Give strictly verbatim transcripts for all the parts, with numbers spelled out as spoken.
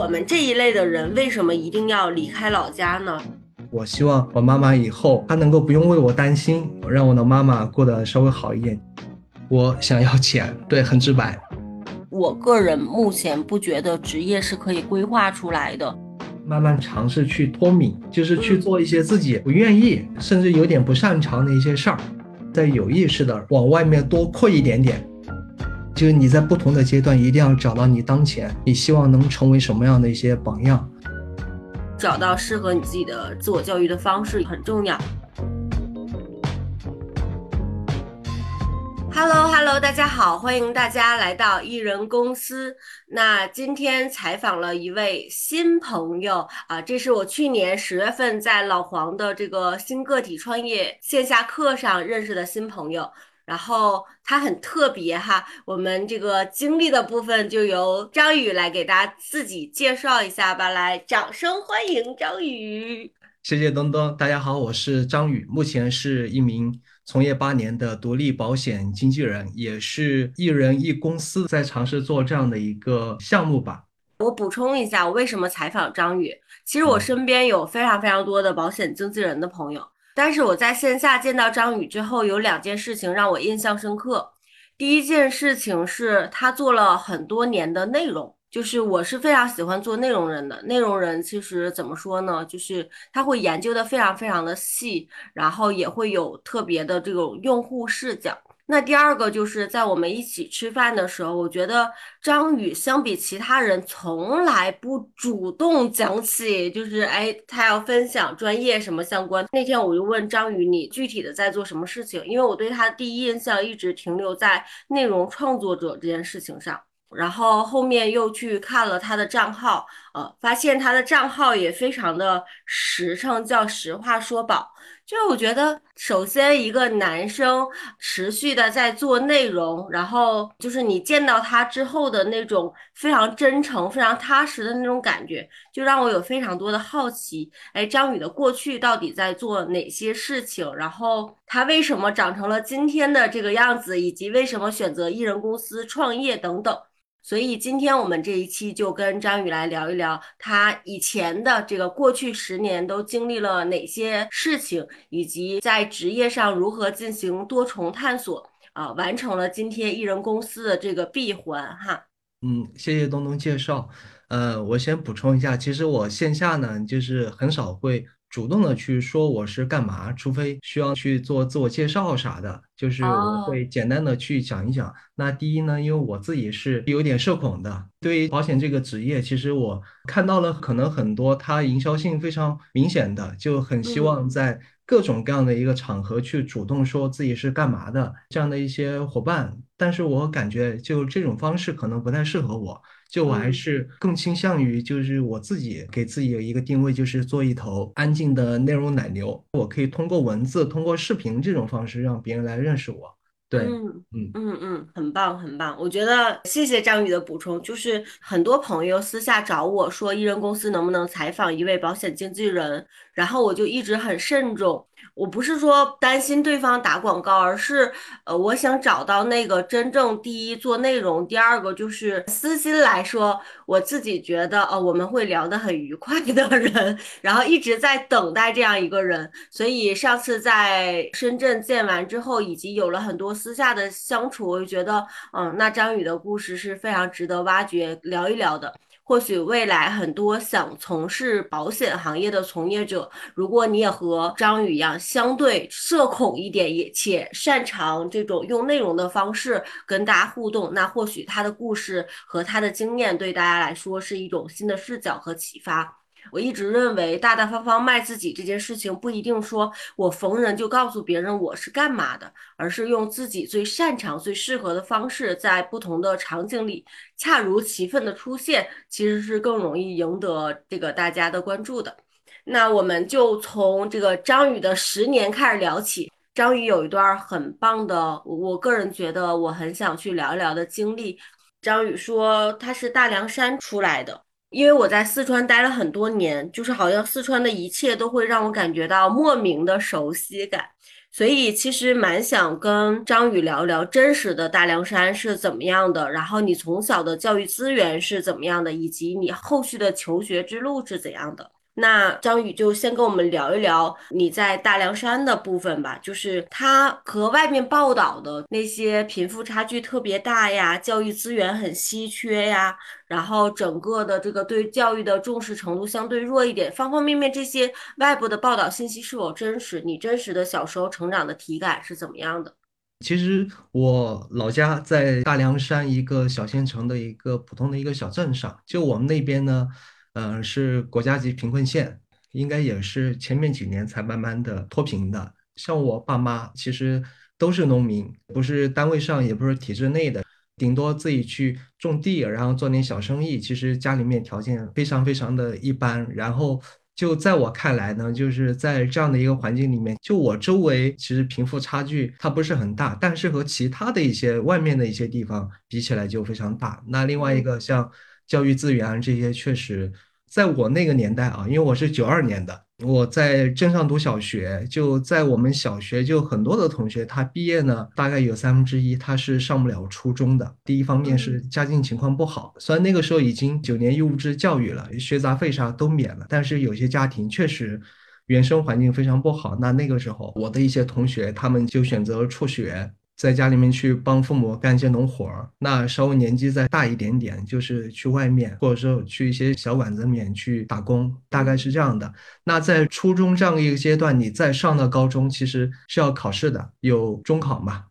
我们这一类的人为什么一定要离开老家呢？我希望我妈妈以后她能够不用为我担心，让我的妈妈过得稍微好一点。我想要钱，对，很直白。我个人目前不觉得职业是可以规划出来的，慢慢尝试去脱敏，就是去做一些自己不愿意甚至有点不擅长的一些事儿，在有意识的往外面多扩一点点。就是你在不同的阶段一定要找到你当前你希望能成为什么样的一些榜样，找到适合你自己的自我教育的方式很重要。Hello Hello， 大家好，欢迎大家来到一人公司。那今天采访了一位新朋友啊，这是我去年十月份在老黄的这个新个体创业线下课上认识的新朋友。然后他很特别哈，我们这个经历的部分就由张宇来给大家自己介绍一下吧，来，掌声欢迎张宇。谢谢东东，大家好，我是张宇，目前是一名从业八年的独立保险经纪人，也是一人一公司在尝试做这样的一个项目吧。我补充一下，我为什么采访张宇，其实我身边有非常非常多的保险经纪人的朋友，但是我在线下见到张宇之后，有两件事情让我印象深刻。第一件事情是他做了很多年的内容，就是我是非常喜欢做内容人的，内容人其实怎么说呢，就是他会研究的非常非常的细，然后也会有特别的这种用户视角。那第二个就是在我们一起吃饭的时候，我觉得张宇相比其他人从来不主动讲起，就是哎，他要分享专业什么相关。那天我就问张宇，你具体的在做什么事情？因为我对他第一印象一直停留在内容创作者这件事情上。然后后面又去看了他的账号，呃，发现他的账号也非常的实诚，叫实话说宝。就是我觉得，首先一个男生持续的在做内容，然后就是你见到他之后的那种非常真诚、非常踏实的那种感觉，就让我有非常多的好奇。哎，张宇的过去到底在做哪些事情？然后他为什么长成了今天的这个样子，以及为什么选择一人公司创业等等。所以今天我们这一期就跟张宇来聊一聊他以前的这个过去十年都经历了哪些事情，以及在职业上如何进行多重探索啊、呃，完成了今天一人公司的这个闭环哈。嗯，谢谢东东介绍。呃，我先补充一下，其实我线下呢就是很少会主动的去说我是干嘛，除非需要去做自我介绍啥的，就是我会简单的去讲一讲、oh. 那第一呢，因为我自己是有点社恐的，对于保险这个职业，其实我看到了可能很多它营销性非常明显的，就很希望在各种各样的一个场合去主动说自己是干嘛的这样的一些伙伴，但是我感觉就这种方式可能不太适合我，就我还是更倾向于就是我自己给自己有一个定位，就是做一头安静的内容奶牛，我可以通过文字通过视频这种方式让别人来认识我。对，嗯嗯嗯嗯，很棒很棒。我觉得谢谢张宇的补充，就是很多朋友私下找我说一人公司能不能采访一位保险经纪人，然后我就一直很慎重，我不是说担心对方打广告，而是呃，我想找到那个真正第一做内容，第二个就是私心来说我自己觉得哦，我们会聊得很愉快的人，然后一直在等待这样一个人。所以上次在深圳见完之后，以及有了很多私下的相处，我就觉得嗯，那张宇的故事是非常值得挖掘聊一聊的。或许未来很多想从事保险行业的从业者，如果你也和张宇一样相对社恐一点，也且擅长这种用内容的方式跟大家互动，那或许他的故事和他的经验对大家来说是一种新的视角和启发。我一直认为大大方方卖自己这件事情不一定说我逢人就告诉别人我是干嘛的，而是用自己最擅长最适合的方式在不同的场景里恰如其分的出现，其实是更容易赢得这个大家的关注的。那我们就从这个张宇的十年开始聊起。张宇有一段很棒的，我个人觉得我很想去聊一聊的经历。张宇说他是大凉山出来的，因为我在四川待了很多年，就是好像四川的一切都会让我感觉到莫名的熟悉感，所以其实蛮想跟张宇聊聊真实的大凉山是怎么样的，然后你从小的教育资源是怎么样的，以及你后续的求学之路是怎样的。那张宇就先跟我们聊一聊你在大凉山的部分吧，就是他和外面报道的那些贫富差距特别大呀，教育资源很稀缺呀，然后整个的这个对教育的重视程度相对弱一点，方方面面这些外部的报道信息是否真实，你真实的小时候成长的体感是怎么样的？其实我老家在大凉山一个小县城的一个普通的一个小镇上，就我们那边呢嗯、呃，是国家级贫困县，应该也是前面几年才慢慢的脱贫的。像我爸妈其实都是农民，不是单位上也不是体制内的，顶多自己去种地，然后做点小生意，其实家里面条件非常非常的一般。然后就在我看来呢，就是在这样的一个环境里面，就我周围其实贫富差距它不是很大，但是和其他的一些外面的一些地方比起来就非常大。那另外一个像教育资源这些，确实在我那个年代啊，因为我是九二年的，我在镇上读小学，就在我们小学就很多的同学他毕业呢，大概有三分之一他是上不了初中的。第一方面是家境情况不好，虽然那个时候已经九年义务制教育了，学杂费啥都免了，但是有些家庭确实原生环境非常不好。那那个时候我的一些同学他们就选择辍学，在家里面去帮父母干一些农活儿，那稍微年纪再大一点点，就是去外面或者说去一些小馆子里面去打工，大概是这样的。那在初中这样一个阶段，你再上到高中其实是要考试的，有中考嘛。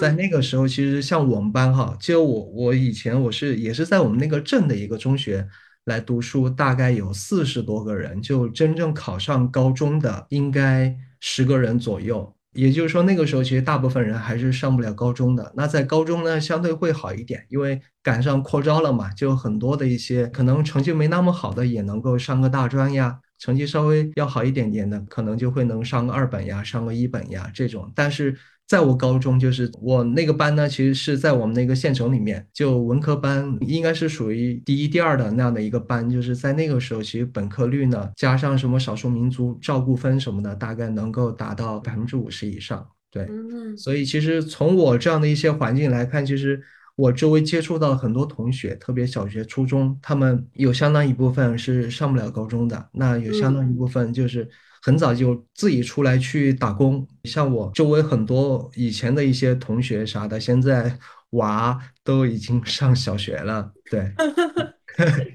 在那个时候其实像我们班哈，就我我以前我是也是在我们那个镇的一个中学来读书，大概有四十多个人，就真正考上高中的应该十个人左右。也就是说那个时候其实大部分人还是上不了高中的。那在高中呢相对会好一点，因为赶上扩招了嘛，就很多的一些可能成绩没那么好的也能够上个大专呀，成绩稍微要好一点点的可能就会能上个二本呀，上个一本呀这种。但是在我高中就是我那个班呢，其实是在我们那个县城里面，就文科班应该是属于第一第二的那样的一个班。就是在那个时候其实本科率呢加上什么少数民族照顾分什么的大概能够达到 百分之五十 以上。对，所以其实从我这样的一些环境来看，其实我周围接触到很多同学，特别小学初中他们有相当一部分是上不了高中的，那有相当一部分就是很早就自己出来去打工。像我周围很多以前的一些同学啥的，现在娃都已经上小学了，对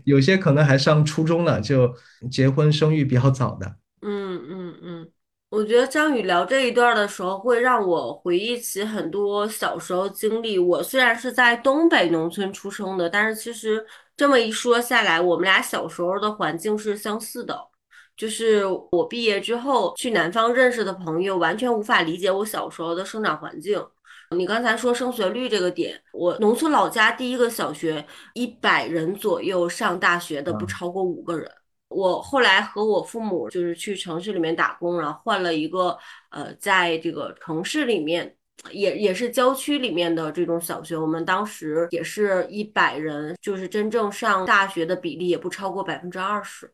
有些可能还上初中了，就结婚生育比较早的。嗯嗯嗯，我觉得张宇聊这一段的时候会让我回忆起很多小时候经历。我虽然是在东北农村出生的，但是其实这么一说下来，我们俩小时候的环境是相似的。就是我毕业之后去南方认识的朋友完全无法理解我小时候的生长环境。你刚才说升学率这个点，我农村老家第一个小学一百人左右上大学的不超过五个人。我后来和我父母就是去城市里面打工，然后换了一个呃，在这个城市里面也也是郊区里面的这种小学，我们当时也是一百人，就是真正上大学的比例也不超过百分之二十。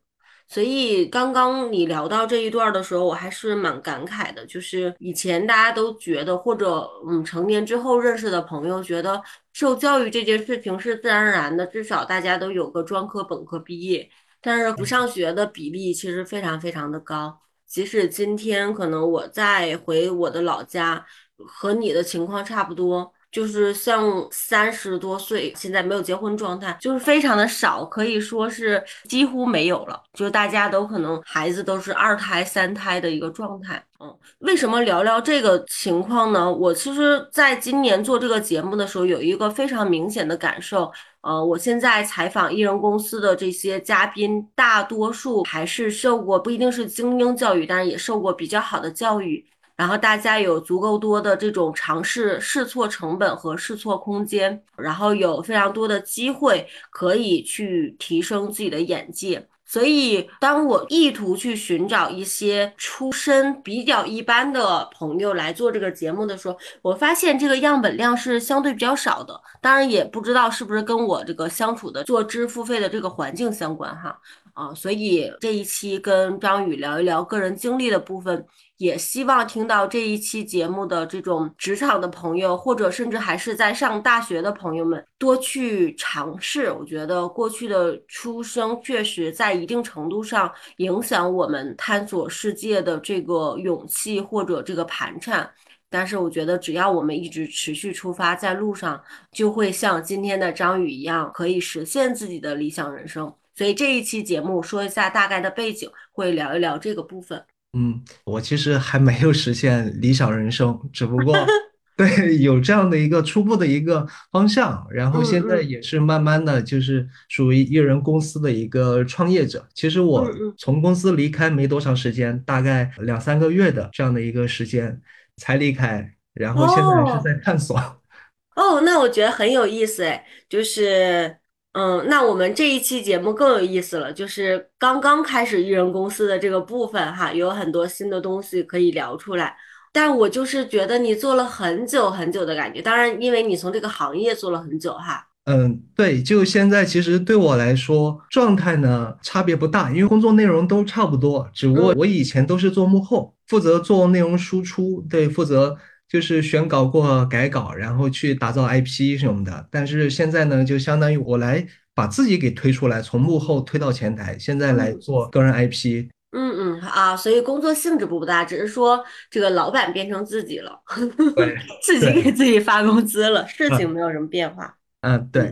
所以刚刚你聊到这一段的时候，我还是蛮感慨的。就是以前大家都觉得，或者嗯成年之后认识的朋友觉得受教育这件事情是自然而然的，至少大家都有个专科本科毕业，但是不上学的比例其实非常非常的高。即使今天可能我再回我的老家，和你的情况差不多，就是像三十多岁现在没有结婚状态，就是非常的少，可以说是几乎没有了，就是大家都可能孩子都是二胎三胎的一个状态。嗯，为什么聊聊这个情况呢？我其实在今年做这个节目的时候有一个非常明显的感受。呃，我现在采访艺人公司的这些嘉宾，大多数还是受过不一定是精英教育，但是也受过比较好的教育，然后大家有足够多的这种尝试试错成本和试错空间，然后有非常多的机会可以去提升自己的眼界。所以当我意图去寻找一些出身比较一般的朋友来做这个节目的时候，我发现这个样本量是相对比较少的。当然也不知道是不是跟我这个相处的做知付费的这个环境相关哈。啊，所以这一期跟张宇聊一聊个人经历的部分，也希望听到这一期节目的这种职场的朋友，或者甚至还是在上大学的朋友们多去尝试。我觉得过去的出生确实在一定程度上影响我们探索世界的这个勇气或者这个盘缠，但是我觉得只要我们一直持续出发，在路上就会像今天的张宇一样，可以实现自己的理想人生。所以这一期节目说一下大概的背景，会聊一聊这个部分。嗯，我其实还没有实现理想人生，只不过对有这样的一个初步的一个方向，然后现在也是慢慢的就是属于一人公司的一个创业者。其实我从公司离开没多长时间，大概两三个月的这样的一个时间才离开，然后现在是在探索。哦，哦那我觉得很有意思，就是嗯，那我们这一期节目更有意思了，就是刚刚开始一人公司的这个部分哈，有很多新的东西可以聊出来。但我就是觉得你做了很久很久的感觉，当然因为你从这个行业做了很久哈。嗯，对，就现在其实对我来说状态呢差别不大，因为工作内容都差不多，只不过我以前都是做幕后，负责做内容输出，对，负责就是选稿过改稿，然后去打造 I P 什么的。但是现在呢，就相当于我来把自己给推出来，从幕后推到前台，现在来做个人 I P。嗯嗯啊，所以工作性质不大，只是说这个老板变成自己了，自己给自己发工资了，事情没有什么变化。啊嗯，对，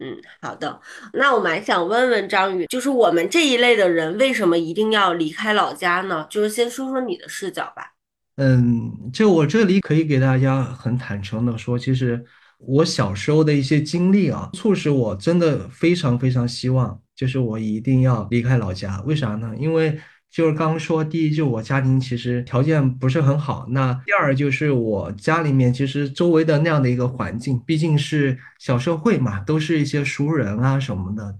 嗯，好的。那我蛮想问问张宇，就是我们这一类的人为什么一定要离开老家呢？就是先说说你的视角吧。嗯，就我这里可以给大家很坦诚的说，其实我小时候的一些经历啊，促使我真的非常非常希望，就是我一定要离开老家。为啥呢？因为就是刚刚说，第一就我家庭其实条件不是很好，那第二就是我家里面其实周围的那样的一个环境，毕竟是小社会嘛，都是一些熟人啊什么的。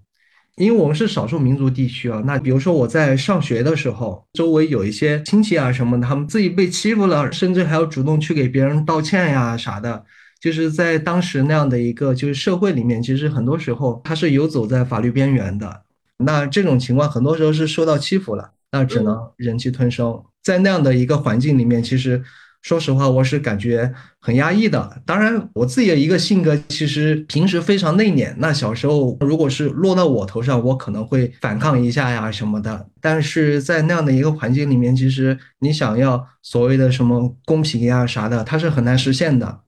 因为我们是少数民族地区啊，那比如说我在上学的时候，周围有一些亲戚啊什么的，他们自己被欺负了，甚至还要主动去给别人道歉呀啥的。就是在当时那样的一个就是社会里面，其实很多时候他是游走在法律边缘的，那这种情况很多时候是受到欺负了，那只能忍气吞声。在那样的一个环境里面，其实说实话我是感觉很压抑的。当然我自己的一个性格其实平时非常内敛，那小时候如果是落到我头上，我可能会反抗一下呀什么的，但是在那样的一个环境里面，其实你想要所谓的什么公平呀啥的，它是很难实现的。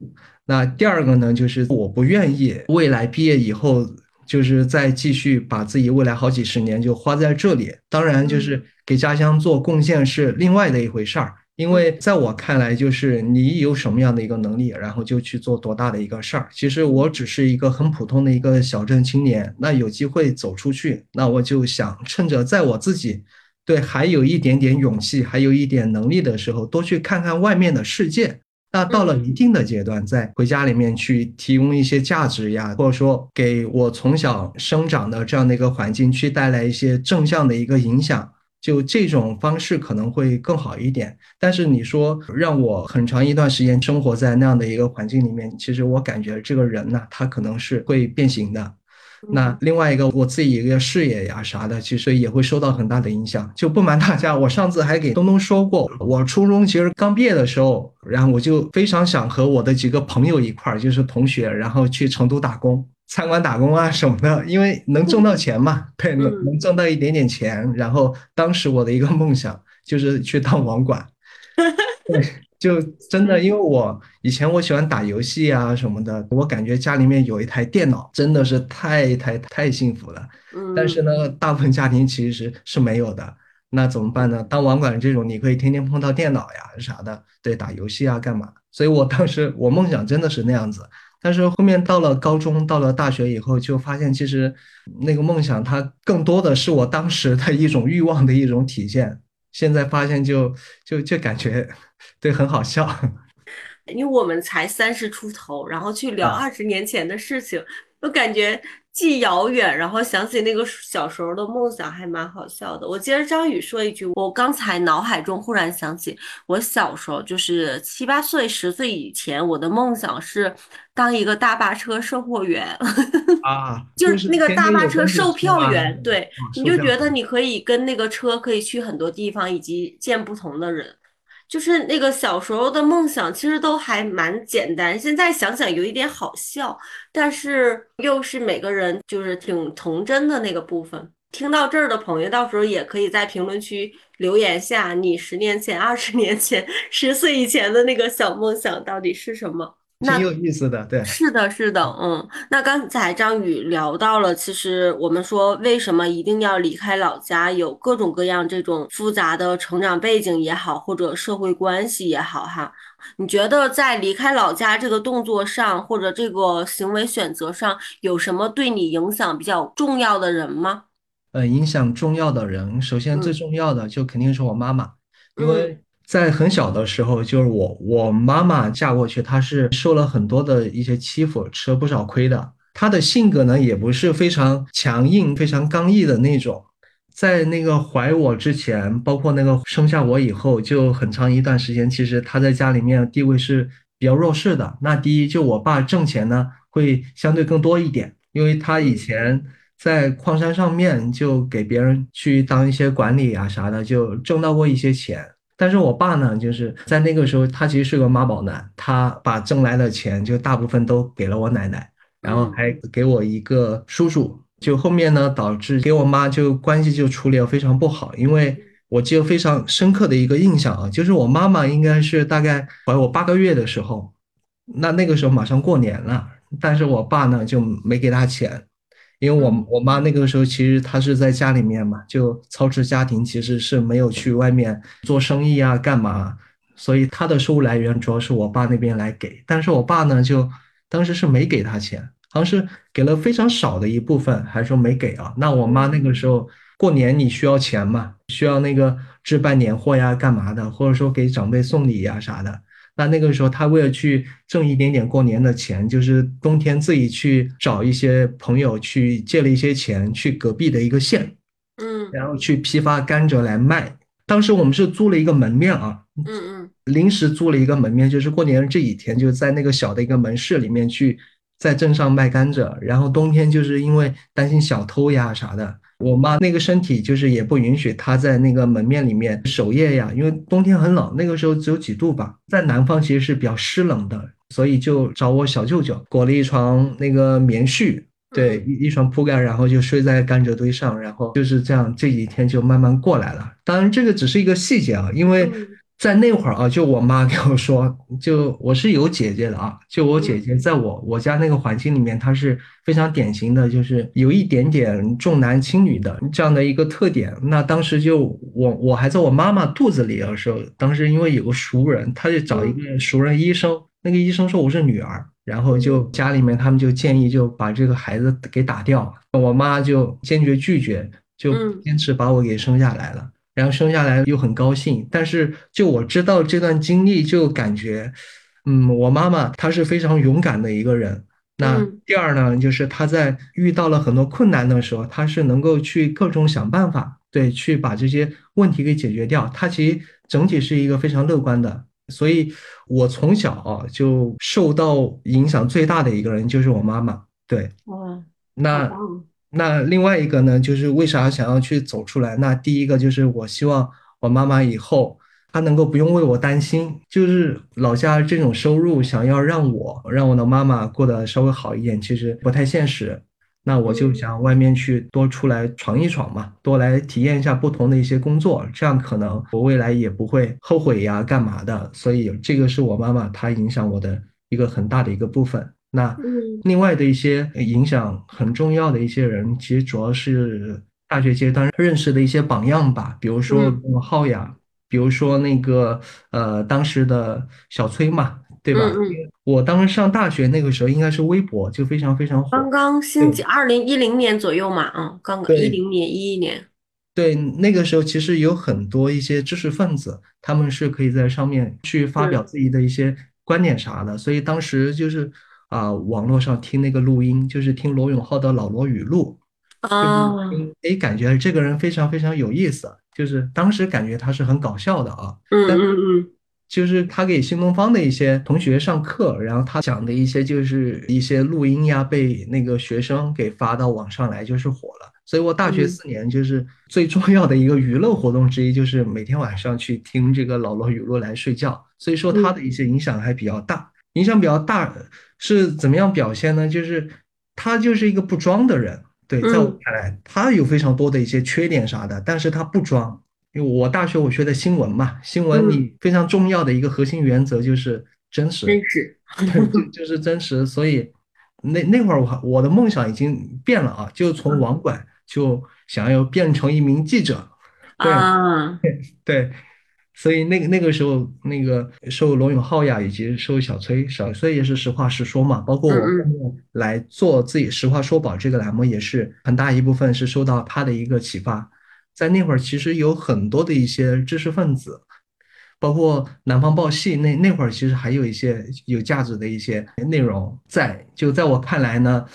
那第二个呢，就是我不愿意未来毕业以后就是再继续把自己未来好几十年就花在这里。当然就是给家乡做贡献是另外的一回事儿，因为在我看来，就是你有什么样的一个能力，然后就去做多大的一个事儿。其实我只是一个很普通的一个小镇青年，那有机会走出去，那我就想趁着在我自己对还有一点点勇气还有一点能力的时候，多去看看外面的世界。那到了一定的阶段，再回家里面去提供一些价值呀，或者说给我从小生长的这样的一个环境去带来一些正向的一个影响，就这种方式可能会更好一点。但是你说让我很长一段时间生活在那样的一个环境里面，其实我感觉这个人呢，他可能是会变形的。那另外一个我自己一个视野呀啥的，其实也会受到很大的影响。就不瞒大家，我上次还给东东说过，我初中其实刚毕业的时候，然后我就非常想和我的几个朋友一块儿，就是同学，然后去成都打工，餐馆打工啊什么的，因为能挣到钱嘛，对，能能挣到一点点钱。然后当时我的一个梦想就是去当网管。对，就真的因为我以前我喜欢打游戏啊什么的，我感觉家里面有一台电脑真的是太太太幸福了。但是呢，大部分家庭其实是没有的，那怎么办呢？当网管这种你可以天天碰到电脑呀啥的，对，打游戏啊干嘛。所以我当时我梦想真的是那样子，但是后面到了高中到了大学以后，就发现其实那个梦想它更多的是我当时的一种欲望的一种体现。现在发现就就就感觉对很好笑，因为我们才三十出头，然后去聊二十年前的事情，我感觉既遥远，然后想起那个小时候的梦想，还蛮好笑的。我接着张宇说一句，我刚才脑海中忽然想起，我小时候就是七八岁、十岁以前，我的梦想是当一个大巴车售货员啊，就是那个大巴车售票员。啊、对，你就觉得你可以跟那个车可以去很多地方，以及见不同的人。就是那个小时候的梦想，其实都还蛮简单。现在想想有一点好笑，但是又是每个人就是挺童真的那个部分。听到这儿的朋友，到时候也可以在评论区留言下，你十年前、二十年前、十岁以前的那个小梦想到底是什么？挺有意思的，对，是的，是的，嗯。那刚才张宇聊到了，其实我们说为什么一定要离开老家，有各种各样这种复杂的成长背景也好，或者社会关系也好，哈。你觉得在离开老家这个动作上，或者这个行为选择上，有什么对你影响比较重要的人吗？呃，影响重要的人，首先最重要的就肯定是我妈妈，嗯、因为在很小的时候，就是我我妈妈嫁过去，她是受了很多的一些欺负，吃了不少亏的。她的性格呢，也不是非常强硬、非常刚毅的那种。在那个怀我之前，包括那个生下我以后，就很长一段时间，其实她在家里面地位是比较弱势的。那第一，就我爸挣钱呢，会相对更多一点，因为他以前在矿山上面就给别人去当一些管理啊啥的，就挣到过一些钱。但是我爸呢，就是在那个时候他其实是个妈宝男，他把挣来的钱就大部分都给了我奶奶，然后还给我一个叔叔，就后面呢导致给我妈就关系就处理得非常不好。因为我记得非常深刻的一个印象啊，就是我妈妈应该是大概怀我八个月的时候，那那个时候马上过年了，但是我爸呢就没给她钱。因为我我妈那个时候其实她是在家里面嘛，就操持家庭，其实是没有去外面做生意啊干嘛，所以她的收入来源主要是我爸那边来给。但是我爸呢就当时是没给她钱，好像是给了非常少的一部分，还说没给啊。那我妈那个时候过年你需要钱嘛，需要那个置办年货呀干嘛的，或者说给长辈送礼呀啥的。那那个时候他为了去挣一点点过年的钱，就是冬天自己去找一些朋友去借了一些钱，去隔壁的一个县，嗯，然后去批发甘蔗来卖。当时我们是租了一个门面啊，嗯嗯，临时租了一个门面，就是过年这几天就在那个小的一个门市里面去在镇上卖甘蔗。然后冬天就是因为担心小偷呀啥的，我妈那个身体就是也不允许她在那个门面里面守夜呀，因为冬天很冷，那个时候只有几度吧，在南方其实是比较湿冷的，所以就找我小舅舅裹了一床那个棉絮，对，一床铺盖，然后就睡在甘蔗堆上，然后就是这样这几天就慢慢过来了。当然这个只是一个细节啊，因为在那会儿啊，就我妈跟我说，就我是有姐姐的啊，就我姐姐在我我家那个环境里面，她是非常典型的，就是有一点点重男轻女的这样的一个特点。那当时就我我还在我妈妈肚子里的时候，当时因为有个熟人，她就找一个熟人医生，那个医生说我是女儿，然后就家里面他们就建议就把这个孩子给打掉，我妈就坚决拒绝，就坚持把我给生下来了。然后生下来又很高兴，但是就我知道这段经历，就感觉，嗯，我妈妈她是非常勇敢的一个人。那第二呢，就是她在遇到了很多困难的时候，她是能够去各种想办法，对，去把这些问题给解决掉。她其实整体是一个非常乐观的，所以我从小啊就受到影响最大的一个人就是我妈妈。对，那。那另外一个呢，就是为啥想要去走出来？那第一个就是我希望我妈妈以后她能够不用为我担心，就是老家这种收入想要让我让我的妈妈过得稍微好一点，其实不太现实。那我就想外面去多出来闯一闯嘛，多来体验一下不同的一些工作，这样可能我未来也不会后悔呀干嘛的。所以这个是我妈妈她影响我的一个很大的一个部分。那另外的一些影响很重要的一些人，其实主要是大学阶段认识的一些榜样吧，比如说浩雅，比如说那个呃当时的小崔嘛，对吧？嗯嗯，我当时上大学那个时候，应该是微博就非常非常火，刚刚兴起，二零一零年左右嘛，嗯，刚刚一零年一一年。对，那个时候其实有很多一些知识分子，他们是可以在上面去发表自己的一些观点啥的，嗯、所以当时就是。啊、呃，网络上听那个录音，就是听罗永浩的《老罗语录》啊，哎，感觉这个人非常非常有意思，就是当时感觉他是很搞笑的啊，嗯嗯嗯，就是他给新东方的一些同学上课，然后他讲的一些就是一些录音呀，被那个学生给发到网上来，就是火了，所以我大学四年就是最重要的一个娱乐活动之一，就是每天晚上去听这个老罗与若兰睡觉，所以说他的一些影响还比较大。影响比较大是怎么样表现呢？就是他就是一个不装的人，对，在我看来他有非常多的一些缺点啥的，但是他不装。因为我大学我学的新闻嘛，新闻里非常重要的一个核心原则就是真实，真实就是真实。所以那那会儿我我的梦想已经变了啊，就从网管就想要变成一名记者，对、啊、对，所以那个那个时候，那个受罗永浩呀，以及受小崔，小崔也是实话实说嘛，包括我来做自己实话说宝这个栏目，也是很大一部分是受到他的一个启发。在那会儿，其实有很多的一些知识分子，包括南方报系那那会儿，其实还有一些有价值的一些内容在。就在我看来呢。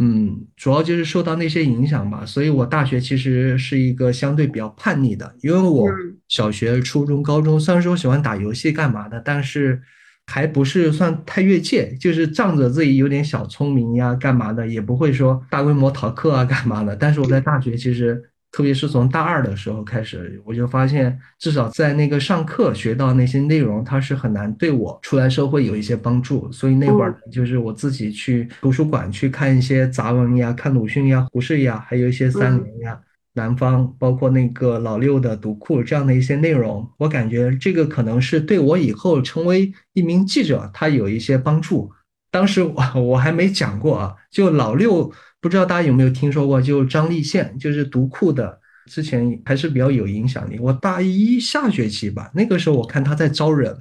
嗯，主要就是受到那些影响吧，所以我大学其实是一个相对比较叛逆的，因为我小学、初中、高中，虽然说喜欢打游戏干嘛的，但是还不是算太越界，就是仗着自己有点小聪明呀，干嘛的，也不会说大规模逃课啊，干嘛的。但是我在大学其实，特别是从大二的时候开始，我就发现，至少在那个上课学到那些内容，它是很难对我出来社会有一些帮助。所以那会儿就是我自己去图书馆去看一些杂文呀，看鲁迅呀、胡适呀，还有一些三联呀、南方，包括那个老六的读库这样的一些内容。我感觉这个可能是对我以后成为一名记者，它有一些帮助。当时我我还没讲过啊，就老六。不知道大家有没有听说过，就张立宪，就是读库的，之前还是比较有影响力。我大一下学期吧，那个时候我看他在招人，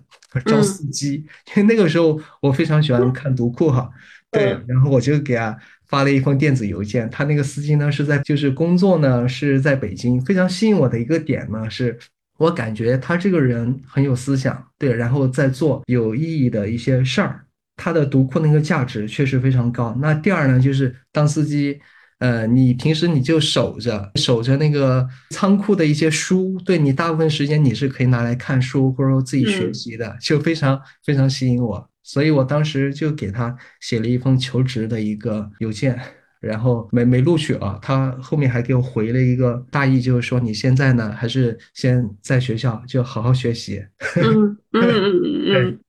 招司机，因为那个时候我非常喜欢看读库哈，对，然后我就给他发了一封电子邮件。他那个司机呢是在，就是工作呢是在北京，非常吸引我的一个点呢是。我感觉他这个人很有思想，对，然后在做有意义的一些事儿。他的读库那个价值确实非常高。那第二呢，就是当司机，呃，你平时你就守着守着那个仓库的一些书，对，你大部分时间你是可以拿来看书或者自己学习的，就非常非常吸引我。所以我当时就给他写了一封求职的一个邮件，然后没没录取啊。他后面还给我回了一个大意，就是说你现在呢还是先在学校就好好学习。嗯嗯嗯嗯。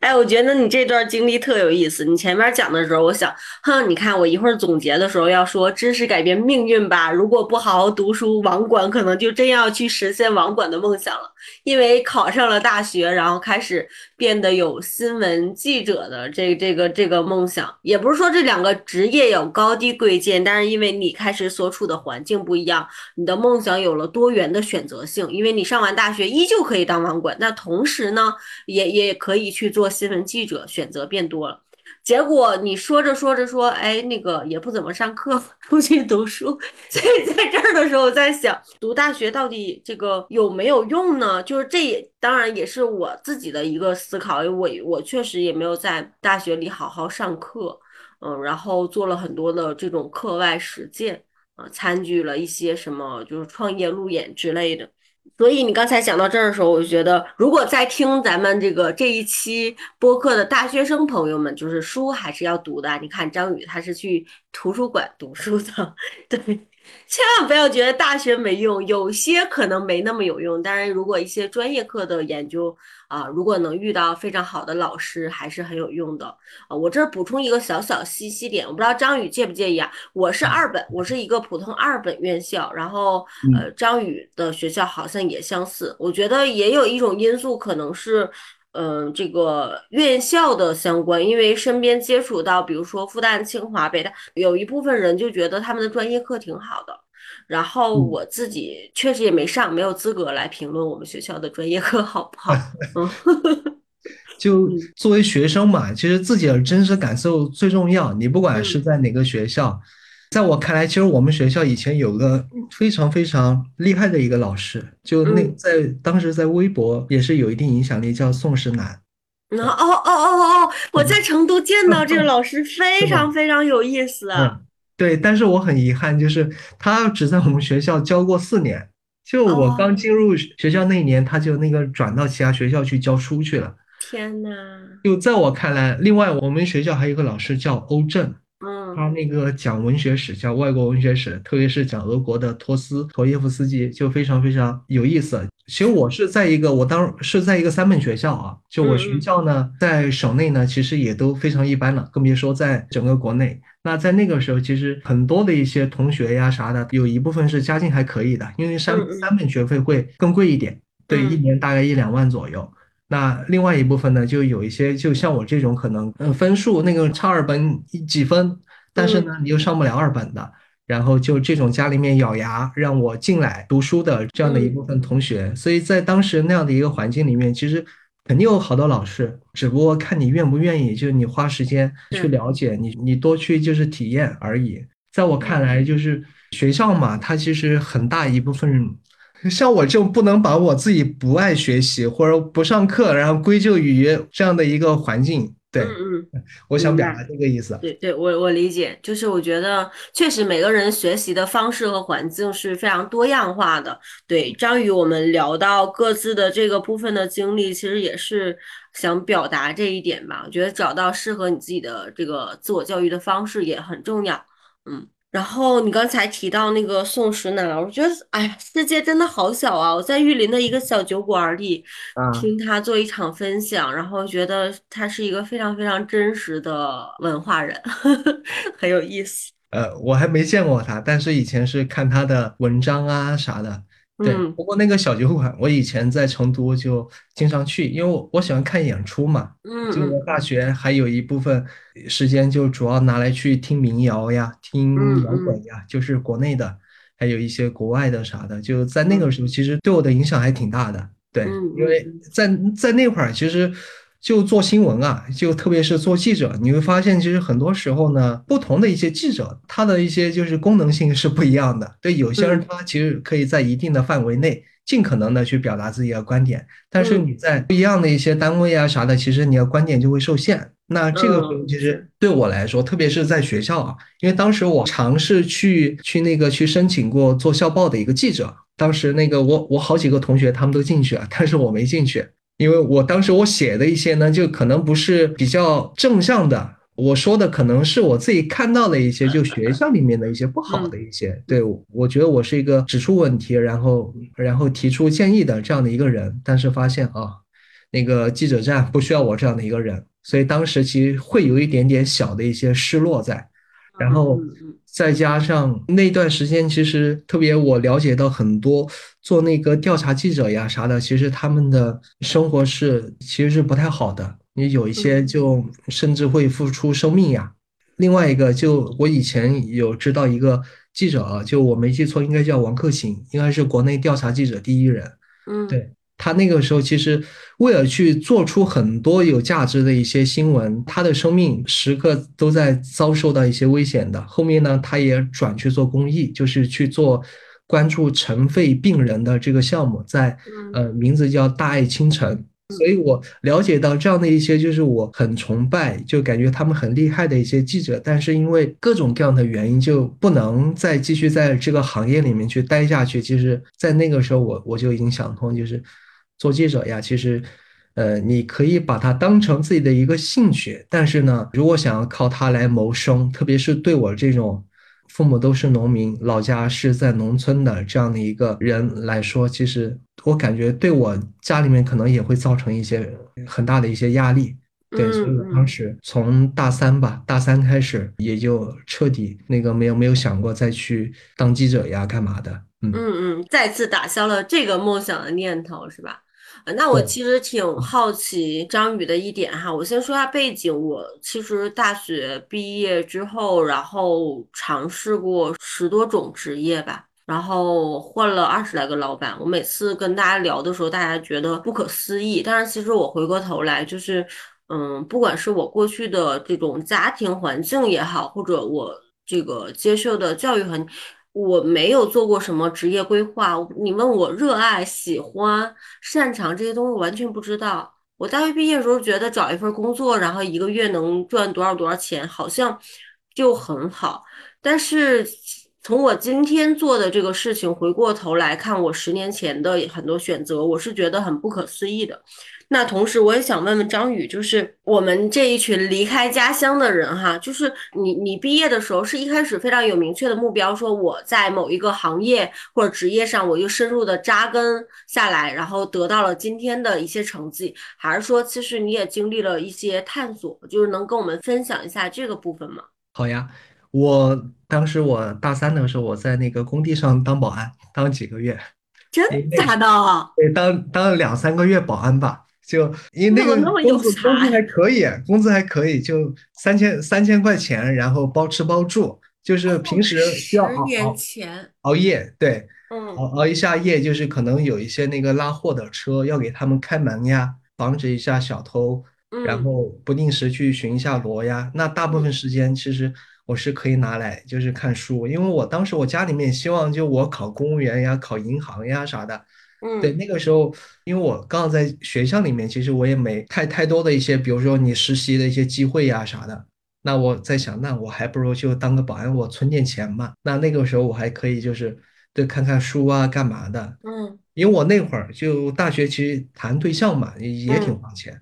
哎，我觉得你这段经历特有意思。你前面讲的时候，我想，哼，你看我一会儿总结的时候要说，知识改变命运吧。如果不好好读书，网管可能就真要去实现网管的梦想了。因为考上了大学，然后开始变得有新闻记者的这这个这个梦想。也不是说这两个职业有高低贵贱，但是因为你开始所处的环境不一样，你的梦想有了多元的选择性。因为你上完大学依旧可以当网管，那同时呢，也也可以去做新闻记者，选择变多了。结果你说着说着说，哎，那个也不怎么上课，出去读书。所以在这儿的时候，我在想，读大学到底这个有没有用呢？就是这也当然也是我自己的一个思考，我我确实也没有在大学里好好上课，嗯，然后做了很多的这种课外实践，啊，参与了一些什么就是创业路演之类的。所以你刚才讲到这儿的时候，我就觉得，如果在听咱们这个这一期播客的大学生朋友们，就是书还是要读的。你看张宇他是去图书馆读书的，对，千万不要觉得大学没用，有些可能没那么有用。当然，如果一些专业课的研究啊，如果能遇到非常好的老师，还是很有用的啊。我这儿补充一个小小信息点，我不知道张宇介不介意啊。我是二本，我是一个普通二本院校，然后呃，张宇的学校好像也相似。我觉得也有一种因素可能是。嗯，这个院校的相关，因为身边接触到，比如说复旦、清华、北大，有一部分人就觉得他们的专业课挺好的。然后我自己确实也没上，没有资格来评论我们学校的专业课好不好。嗯就作为学生嘛，其实自己的真实感受最重要。你不管是在哪个学校，嗯，在我看来，其实我们学校以前有个非常非常厉害的一个老师，就那在当时在微博也是有一定影响力，叫宋时南。嗯，哦哦哦哦，我在成都见到这个老师，非常非常有意思啊。嗯，对，但是我很遗憾，就是他只在我们学校教过四年，就我刚进入学校那一年，他就那个转到其他学校去教书去了。天哪！就在我看来，另外我们学校还有一个老师叫欧震。嗯。他那个讲文学史，讲外国文学史，特别是讲俄国的托斯托耶夫斯基，就非常非常有意思。其实我是在一个我当是在一个三本学校啊，就我学校呢在省内呢其实也都非常一般了，更别说在整个国内。那在那个时候其实很多的一些同学呀啥的，有一部分是家境还可以的，因为三三本学费会更贵一点，对，一年大概一两万左右。那另外一部分呢，就有一些就像我这种可能呃分数那个差二本几分，但是呢你又上不了二本的，然后就这种家里面咬牙让我进来读书的这样的一部分同学。所以在当时那样的一个环境里面，其实肯定有好多老师，只不过看你愿不愿意，就是你花时间去了解，你你多去就是体验而已。在我看来，就是学校嘛，它其实很大一部分，像我就不能把我自己不爱学习或者不上课然后归咎于这样的一个环境。对，嗯嗯，我想表达这个意思。对对，我我理解，就是我觉得确实每个人学习的方式和环境是非常多样化的。对，章鱼，我们聊到各自的这个部分的经历，其实也是想表达这一点吧。我觉得找到适合你自己的这个自我教育的方式也很重要。嗯。然后你刚才提到那个宋时南，我觉得哎呀，世界真的好小啊！我在玉林的一个小酒馆里听他做一场分享，啊、然后觉得他是一个非常非常真实的文化人，呵呵，很有意思。呃，我还没见过他，但是以前是看他的文章啊啥的。对，不过那个小酒馆，我以前在成都就经常去，因为我我喜欢看演出嘛。嗯，就我大学还有一部分时间就主要拿来去听民谣呀、听摇滚呀，就是国内的，还有一些国外的啥的。就在那个时候，其实对我的影响还挺大的。对，因为在在那会儿，其实就做新闻啊，就特别是做记者，你会发现其实很多时候呢，不同的一些记者他的一些就是功能性是不一样的。对，有些人他其实可以在一定的范围内尽可能的去表达自己的观点，但是你在不一样的一些单位啊啥的，其实你的观点就会受限。那这个时候其实对我来说，特别是在学校啊，因为当时我尝试去去那个去申请过做校报的一个记者，当时那个我我好几个同学他们都进去啊，但是我没进去。因为我当时我写的一些呢，就可能不是比较正向的，我说的可能是我自己看到的一些，就学校里面的一些不好的一些。对，我觉得我是一个指出问题，然后然后提出建议的这样的一个人，但是发现啊，那个记者站不需要我这样的一个人，所以当时其实会有一点点小的一些失落在。然后再加上那段时间，其实特别我了解到很多做那个调查记者呀啥的，其实他们的生活是其实是不太好的，你有一些就甚至会付出生命呀。另外一个，就我以前有知道一个记者啊，就我没记错应该叫王克勤，应该是国内调查记者第一人。嗯，对，他那个时候其实为了去做出很多有价值的一些新闻，他的生命时刻都在遭受到一些危险的。后面呢，他也转去做公益，就是去做关注尘肺病人的这个项目，在呃名字叫大爱清晨。所以我了解到这样的一些，就是我很崇拜，就感觉他们很厉害的一些记者，但是因为各种各样的原因就不能再继续在这个行业里面去待下去。其实在那个时候我我就已经想通，就是做记者呀，其实呃，你可以把它当成自己的一个兴趣，但是呢，如果想要靠它来谋生，特别是对我这种父母都是农民，老家是在农村的这样的一个人来说，其实我感觉对我家里面可能也会造成一些很大的一些压力。对，所以我当时从大三吧，大三开始也就彻底那个没有没有想过再去当记者呀干嘛的。嗯嗯，再次打消了这个梦想的念头，是吧？那我其实挺好奇章宇的一点哈，我先说一下背景。我其实大学毕业之后，然后尝试过十多种职业吧，然后换了二十来个老板。我每次跟大家聊的时候，大家觉得不可思议，但是其实我回过头来就是，嗯，不管是我过去的这种家庭环境也好，或者我这个接受的教育很。我没有做过什么职业规划，你问我热爱、喜欢、擅长这些东西，我完全不知道。我大学毕业的时候觉得找一份工作，然后一个月能赚多少多少钱，好像就很好。但是从我今天做的这个事情回过头来看，我十年前的很多选择，我是觉得很不可思议的。那同时我也想问问张宇，就是我们这一群离开家乡的人哈，就是你你毕业的时候是一开始非常有明确的目标，说我在某一个行业或者职业上我就深入的扎根下来，然后得到了今天的一些成绩，还是说其实你也经历了一些探索？就是能跟我们分享一下这个部分吗？好呀，我当时我大三的时候，我在那个工地上当保安，当几个月。真假的？对，当当了两三个月保安吧，就因为那个工资工资还可以，工资还可以，就三千三千块钱，然后包吃包住，就是平时需要熬、哦、十年前熬夜，对，嗯，熬一下夜，就是可能有一些那个拉货的车要给他们开门呀，防止一下小偷。然后不定时去巡一下逻呀，那大部分时间其实我是可以拿来就是看书，因为我当时我家里面希望就我考公务员呀，考银行呀啥的。嗯，对，那个时候因为我刚好在学校里面，其实我也没太太多的一些，比如说你实习的一些机会呀啥的。那我在想，那我还不如就当个保安，我存点钱嘛。那那个时候我还可以就是对看看书啊，干嘛的。嗯，因为我那会儿就大学其实谈对象嘛，也挺花钱。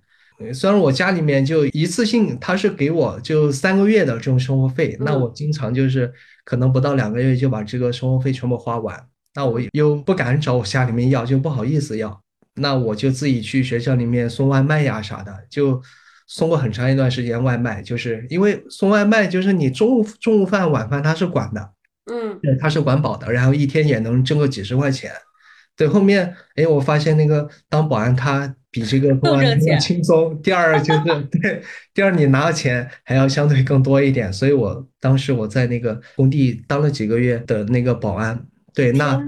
嗯，虽然我家里面就一次性他是给我就三个月的这种生活费，那我经常就是可能不到两个月就把这个生活费全部花完，那我又不敢找我家里面要，就不好意思要，那我就自己去学校里面送外卖呀啥的，就送过很长一段时间外卖，就是因为送外卖就是你中午中午饭晚饭他是管的，嗯，他是管保的，然后一天也能挣个几十块钱。对，后面哎，我发现那个当保安他比这个公安要轻松，第二就是对，第二你拿的钱还要相对更多一点，所以我当时我在那个工地当了几个月的那个保安。对，那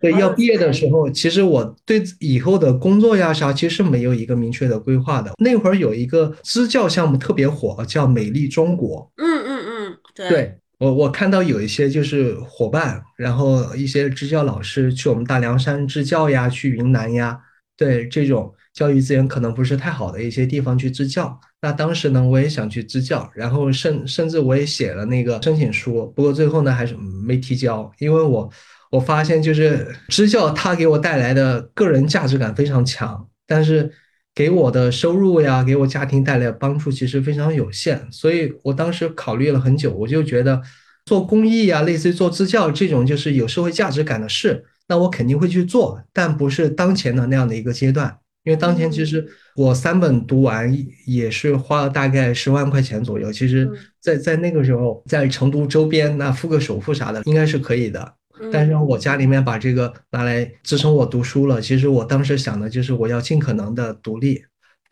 对要毕业的时候，其实我对以后的工作呀啥其实没有一个明确的规划的。那会儿有一个支教项目特别火，叫美丽中国。嗯嗯嗯，对。对我我看到有一些就是伙伴，然后一些支教老师去我们大凉山支教呀，去云南呀，对这种教育资源可能不是太好的一些地方去支教。那当时呢，我也想去支教，然后甚甚至我也写了那个申请书，不过最后呢还是没提交，因为我我发现就是支教它给我带来的个人价值感非常强，但是给我的收入呀，给我家庭带来的帮助其实非常有限，所以我当时考虑了很久，我就觉得做公益呀，类似于做支教这种就是有社会价值感的事，那我肯定会去做，但不是当前的那样的一个阶段。因为当前其实我三本读完也是花了大概十万块钱左右，其实在在那个时候在成都周边，那付个首付啥的应该是可以的，但是我家里面把这个拿来支撑我读书了。其实我当时想的就是我要尽可能的独立，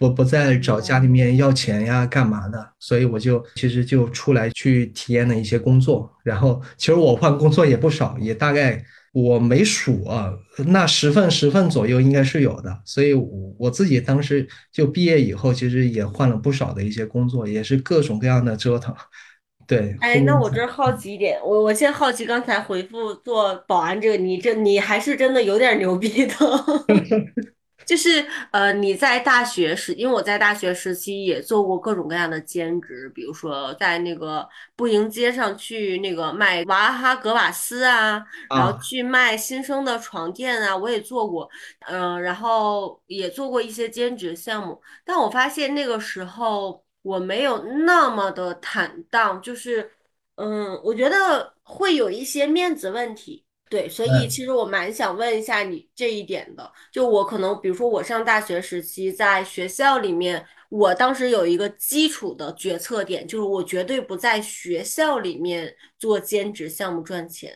我不再找家里面要钱呀干嘛的，所以我就其实就出来去体验了一些工作。然后其实我换工作也不少，也大概我没数啊，那十份十份左右应该是有的。所以我自己当时就毕业以后其实也换了不少的一些工作，也是各种各样的折腾。对，哎，那我这好奇一点，我我先好奇刚才回复做保安这个，你这你还是真的有点牛逼的。就是呃，你在大学时，因为我在大学时期也做过各种各样的兼职，比如说在那个步行街上去那个卖娃哈格瓦斯啊，然后去卖新生的床垫啊，我也做过，嗯、呃，然后也做过一些兼职项目，但我发现那个时候。我没有那么的坦荡，就是嗯，我觉得会有一些面子问题。对，所以其实我蛮想问一下你这一点的，就我可能比如说我上大学时期在学校里面，我当时有一个基础的决策点，就是我绝对不在学校里面做兼职项目赚钱，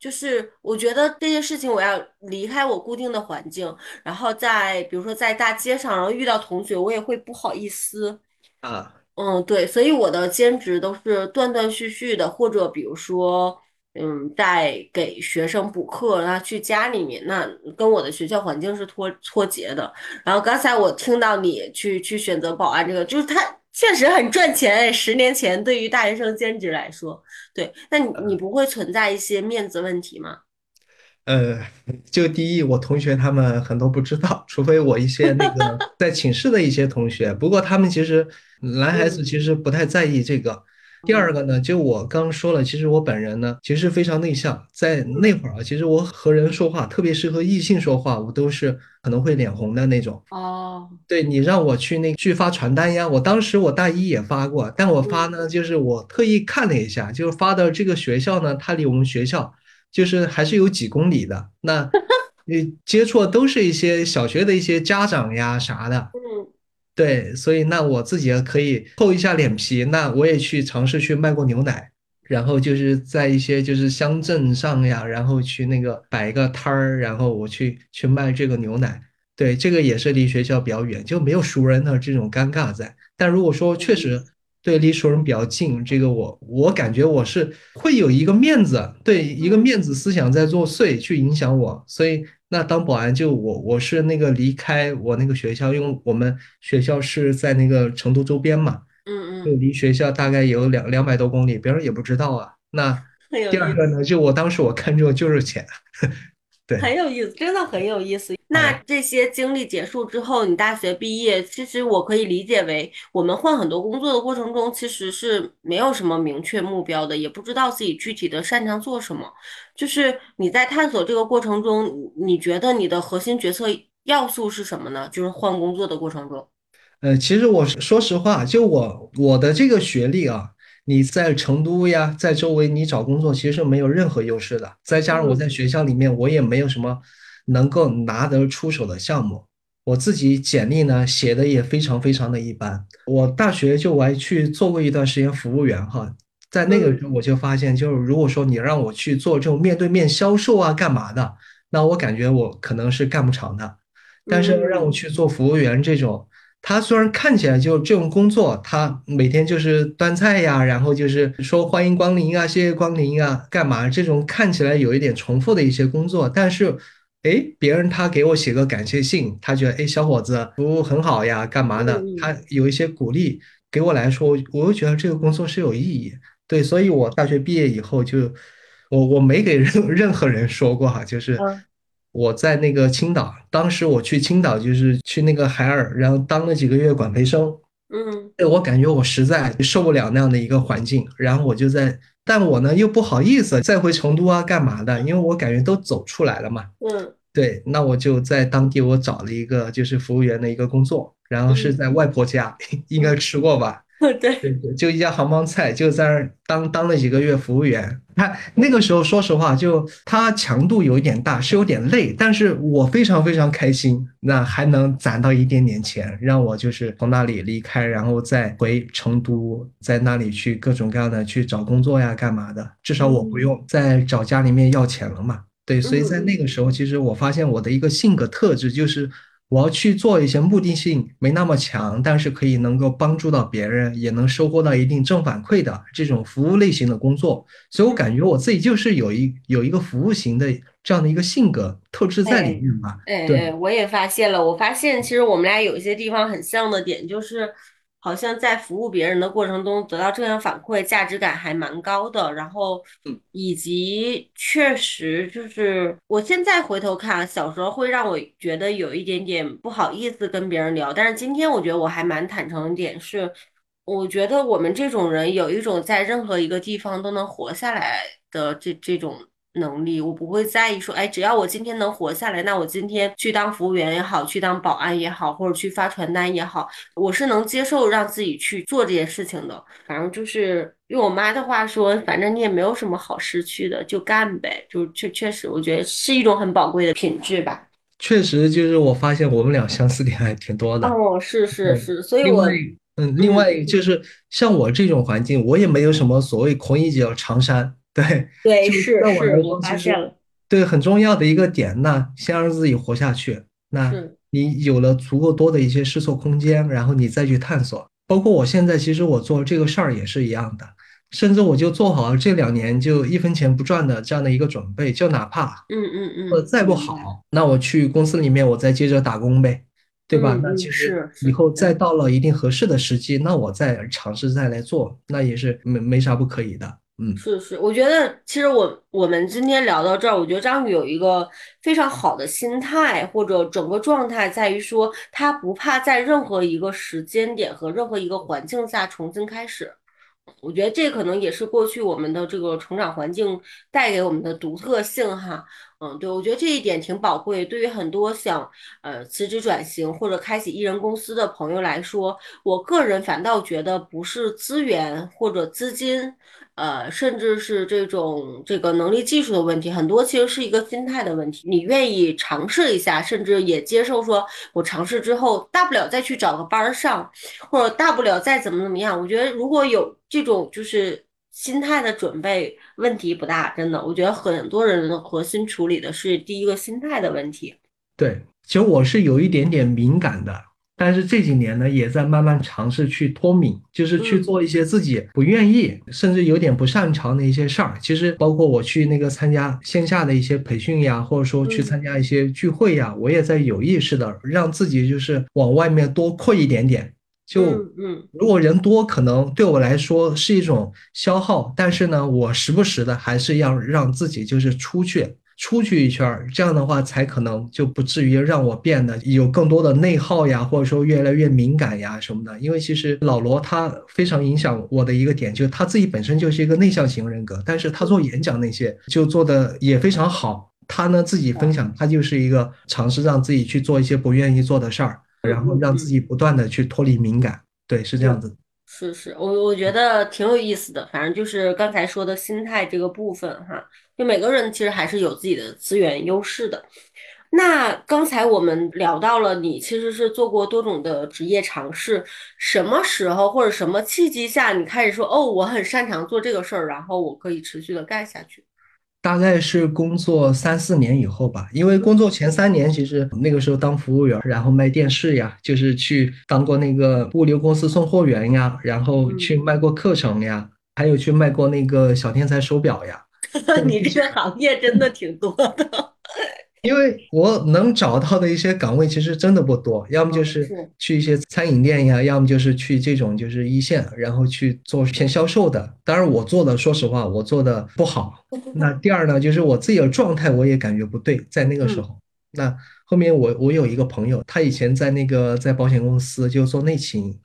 就是我觉得这件事情我要离开我固定的环境，然后在比如说在大街上然后遇到同学我也会不好意思啊，嗯，对，所以我的兼职都是断断续续的，或者比如说，嗯，在给学生补课，然后去家里面，那跟我的学校环境是脱脱节的。然后刚才我听到你去去选择保安这个，就是他确实很赚钱，十年前对于大学生兼职来说，对，那你你不会存在一些面子问题吗？呃，就第一，我同学他们很多不知道，除非我一些那个在寝室的一些同学，不过他们其实男孩子其实不太在意这个，第二个呢，就我刚说了，其实我本人呢其实非常内向，在那会儿啊，其实我和人说话，特别是和异性说话，我都是可能会脸红的那种。哦，对，你让我去那去发传单呀，我当时我大一也发过，但我发呢就是我特意看了一下，就是发的这个学校呢，它离我们学校就是还是有几公里的，那接触都是一些小学的一些家长呀啥的。嗯，对，所以那我自己也可以厚一下脸皮，那我也去尝试去卖过牛奶，然后就是在一些就是乡镇上呀，然后去那个摆一个摊儿，然后我去去卖这个牛奶。对，这个也是离学校比较远，就没有熟人的这种尴尬在。但如果说确实对离熟人比较近，这个我我感觉我是会有一个面子，对，一个面子思想在作祟去影响我，所以那当保安就我我是那个离开我那个学校，因为我们学校是在那个成都周边嘛，嗯嗯，就离学校大概有两两百多公里，别人也不知道啊。那第二个呢，就我当时我看中就是钱，对，很有意思，真的很有意思。那这些经历结束之后，你大学毕业，其实我可以理解为我们换很多工作的过程中，其实是没有什么明确目标的，也不知道自己具体的擅长做什么。就是你在探索这个过程中，你觉得你的核心决策要素是什么呢？就是换工作的过程中。呃，其实我说实话，就我我的这个学历啊，你在成都呀，在周围你找工作其实是没有任何优势的。再加上我在学校里面，我也没有什么能够拿得出手的项目，我自己简历呢写的也非常非常的一般。我大学就我还去做过一段时间服务员哈，在那个时候我就发现，就是如果说你让我去做这种面对面销售啊干嘛的，那我感觉我可能是干不长的。但是让我去做服务员这种，他虽然看起来就这种工作，他每天就是端菜呀，然后就是说欢迎光临啊，谢谢光临啊，干嘛这种看起来有一点重复的一些工作，但是哎，别人他给我写个感谢信，他觉得哎小伙子服务很好呀干嘛的，他有一些鼓励，给我来说我又觉得这个工作是有意义。对，所以我大学毕业以后就我我没给任任何人说过哈，就是我在那个青岛，当时我去青岛就是去那个海尔，然后当了几个月管培生。嗯，我感觉我实在受不了那样的一个环境，然后我就在，但我呢又不好意思再回成都啊干嘛的，因为我感觉都走出来了嘛。嗯，对，那我就在当地我找了一个就是服务员的一个工作，然后是在外婆家，嗯、应该吃过吧？对，就一家杭帮菜，就在那儿当当了几个月服务员。他那个时候说实话，就他强度有一点大，是有点累，但是我非常非常开心，那还能攒到一点点钱，让我就是从那里离开，然后再回成都，在那里去各种各样的去找工作呀干嘛的，至少我不用再找家里面要钱了嘛。对，所以在那个时候，其实我发现我的一个性格特质就是我要去做一些目的性没那么强，但是可以能够帮助到别人，也能收获到一定正反馈的这种服务类型的工作。所以我感觉我自己就是有一有一个服务型的这样的一个性格特质在里面吧。哎，对，哎，我也发现了，我发现其实我们俩有一些地方很像的点，就是好像在服务别人的过程中得到正向反馈，价值感还蛮高的。然后以及确实就是我现在回头看，小时候会让我觉得有一点点不好意思跟别人聊，但是今天我觉得我还蛮坦诚的点是，我觉得我们这种人有一种在任何一个地方都能活下来的这这种能力。我不会在意说，哎，只要我今天能活下来，那我今天去当服务员也好，去当保安也好，或者去发传单也好，我是能接受让自己去做这件事情的。反正就是用我妈的话说，反正你也没有什么好失去的，就干呗。就确确实我觉得是一种很宝贵的品质吧。确实就是我发现我们俩相似点还挺多的。哦，是是是，所以我嗯，另外就是像我这种环境，我也没有什么所谓孔乙己长衫。对对，是是，我发现了。对，很重要的一个点呢，先让自己活下去。那你有了足够多的一些试错空间，然后你再去探索。包括我现在，其实我做这个事儿也是一样的，甚至我就做好这两年就一分钱不赚的这样的一个准备，就哪怕嗯嗯嗯，或者再不好，那我去公司里面我再接着打工呗，对吧？那其实以后再到了一定合适的时机，那我再尝试再来做，那也是没没啥不可以的。嗯，是是，我觉得其实我我们今天聊到这儿，我觉得张宇有一个非常好的心态或者整个状态，在于说他不怕在任何一个时间点和任何一个环境下重新开始。我觉得这可能也是过去我们的这个成长环境带给我们的独特性哈，嗯，对，我觉得这一点挺宝贵。对于很多想呃辞职转型或者开启艺人公司的朋友来说，我个人反倒觉得不是资源或者资金，呃，甚至是这种这个能力技术的问题，很多其实是一个心态的问题。你愿意尝试一下，甚至也接受说我尝试之后，大不了再去找个班儿上，或者大不了再怎么怎么样。我觉得如果有这种就是心态的准备，问题不大，真的。我觉得很多人的核心处理的是第一个心态的问题。对，其实我是有一点点敏感的，但是这几年呢，也在慢慢尝试去脱敏，就是去做一些自己不愿意，嗯、甚至有点不擅长的一些事儿。其实包括我去那个参加线下的一些培训呀，或者说去参加一些聚会呀，嗯、我也在有意识的让自己就是往外面多扩一点点。就如果人多可能对我来说是一种消耗，但是呢我时不时的还是要让自己就是出去出去一圈，这样的话才可能就不至于让我变得有更多的内耗呀，或者说越来越敏感呀什么的。因为其实老罗他非常影响我的一个点，就是他自己本身就是一个内向型人格，但是他做演讲那些就做的也非常好。他呢自己分享，他就是一个尝试让自己去做一些不愿意做的事儿，然后让自己不断的去脱离敏感，对，是这样子。是是，我我觉得挺有意思的。反正就是刚才说的心态这个部分哈，就每个人其实还是有自己的资源优势的。那刚才我们聊到了你其实是做过多种的职业尝试，什么时候或者什么契机下你开始说哦，我很擅长做这个事儿，然后我可以持续的干下去？大概是工作三四年以后吧，因为工作前三年其实那个时候当服务员，然后卖电视呀，就是去当过那个物流公司送货员呀，然后去卖过课程呀，还有去卖过那个小天才手表呀。你这个行业真的挺多的。因为我能找到的一些岗位其实真的不多，要么就是去一些餐饮店呀，要么就是去这种就是一线，然后去做偏销售的。当然我做的说实话我做的不好。那第二呢，就是我自己的状态我也感觉不对，在那个时候。嗯、那后面我我有一个朋友，他以前在那个在保险公司就做内勤，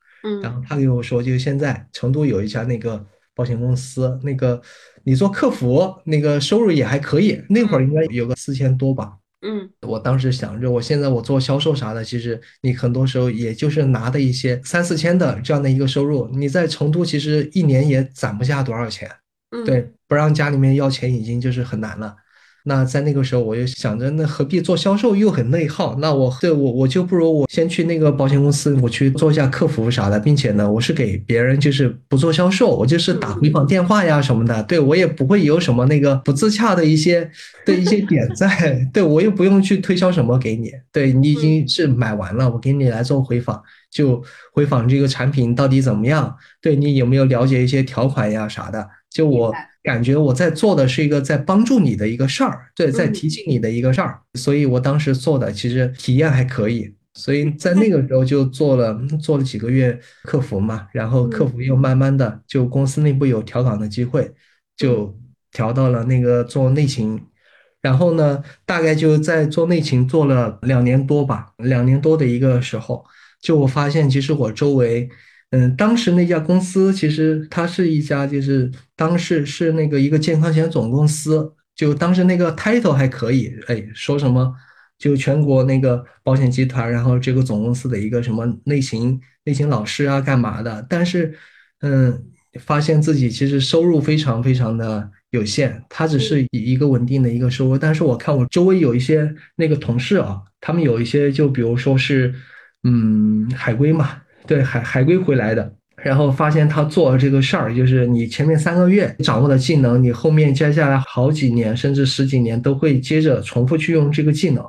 然后他给我说，就现在成都有一家那个保险公司，那个你做客服那个收入也还可以，那会儿应该有个四千多吧。嗯，我当时想着，我现在我做销售啥的，其实你很多时候也就是拿的一些三四千的这样的一个收入，你在成都其实一年也攒不下多少钱，对，不让家里面要钱已经就是很难了。那在那个时候我就想着，那何必做销售又很内耗，那我对我我就不如我先去那个保险公司，我去做一下客服啥的，并且呢我是给别人，就是不做销售，我就是打回访电话呀什么的，对，我也不会有什么那个不自洽的一些对一些点在，对，我又不用去推销什么给你，对，你已经是买完了，我给你来做回访，就回访这个产品到底怎么样，对，你有没有了解一些条款呀啥的。就我感觉我在做的是一个在帮助你的一个事儿，对，在提醒你的一个事儿，所以我当时做的其实体验还可以，所以在那个时候就做了做了几个月客服嘛，然后客服又慢慢的就公司内部有调岗的机会，就调到了那个做内勤，然后呢，大概就在做内勤做了两年多吧，两年多的一个时候，就我发现其实我周围。嗯，当时那家公司其实它是一家，就是当时是那个一个健康险总公司，就当时那个 title 还可以，哎，说什么就全国那个保险集团，然后这个总公司的一个什么内勤内勤老师啊，干嘛的？但是，嗯，发现自己其实收入非常非常的有限，它只是一个稳定的一个收入。但是我看我周围有一些那个同事啊，他们有一些就比如说是，嗯，海归嘛。对，海海归回来的，然后发现他做这个事儿，就是你前面三个月掌握的技能，你后面接下来好几年甚至十几年都会接着重复去用这个技能。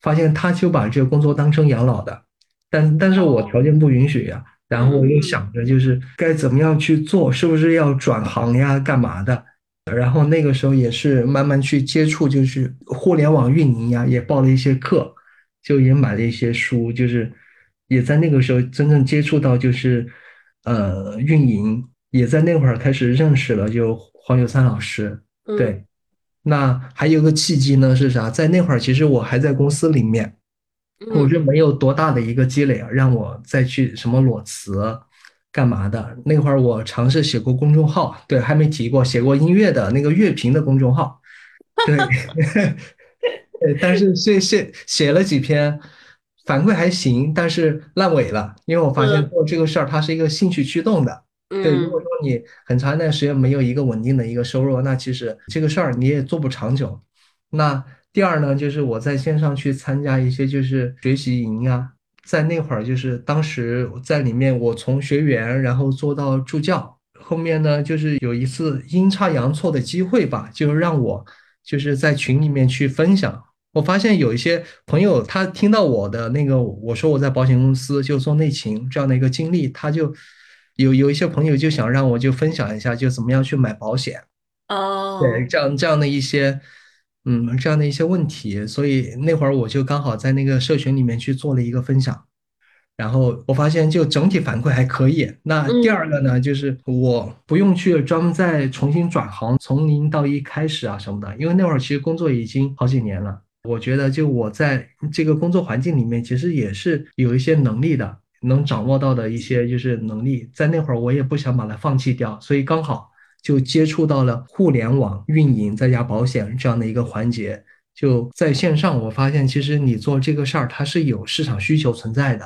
发现他就把这个工作当成养老的，但但是我条件不允许呀，然后我又想着就是该怎么样去做，是不是要转行呀，干嘛的？然后那个时候也是慢慢去接触，就是互联网运营呀，也报了一些课，就也买了一些书，就是。也在那个时候真正接触到就是呃运营，也在那会儿开始认识了就黄有三老师，对、嗯、那还有个契机呢是啥，在那会儿其实我还在公司里面，我是没有多大的一个积累啊，让我再去什么裸辞干嘛的。那会儿我尝试写过公众号，对，还没提过，写过音乐的那个乐评的公众号，对，但是写写写了几篇，反馈还行，但是烂尾了，因为我发现做这个事儿它是一个兴趣驱动的。对，如果说你很长一段时间没有一个稳定的一个收入，那其实这个事儿你也做不长久。那第二呢，就是我在线上去参加一些就是学习营啊，在那会儿就是当时在里面，我从学员然后做到助教，后面呢就是有一次阴差阳错的机会吧，就让我就是在群里面去分享。我发现有一些朋友他听到我的那个我说我在保险公司就做内勤这样的一个经历，他就有有一些朋友就想让我就分享一下就怎么样去买保险哦，对，这样这样的一些嗯这样的一些问题，所以那会儿我就刚好在那个社群里面去做了一个分享，然后我发现就整体反馈还可以。那第二个呢，就是我不用去专门再重新转行从零到一开始啊什么的，因为那会儿其实工作已经好几年了，我觉得就我在这个工作环境里面其实也是有一些能力的，能掌握到的一些就是能力，在那会儿我也不想把它放弃掉，所以刚好就接触到了互联网运营再加保险这样的一个环节。就在线上我发现其实你做这个事儿它是有市场需求存在的，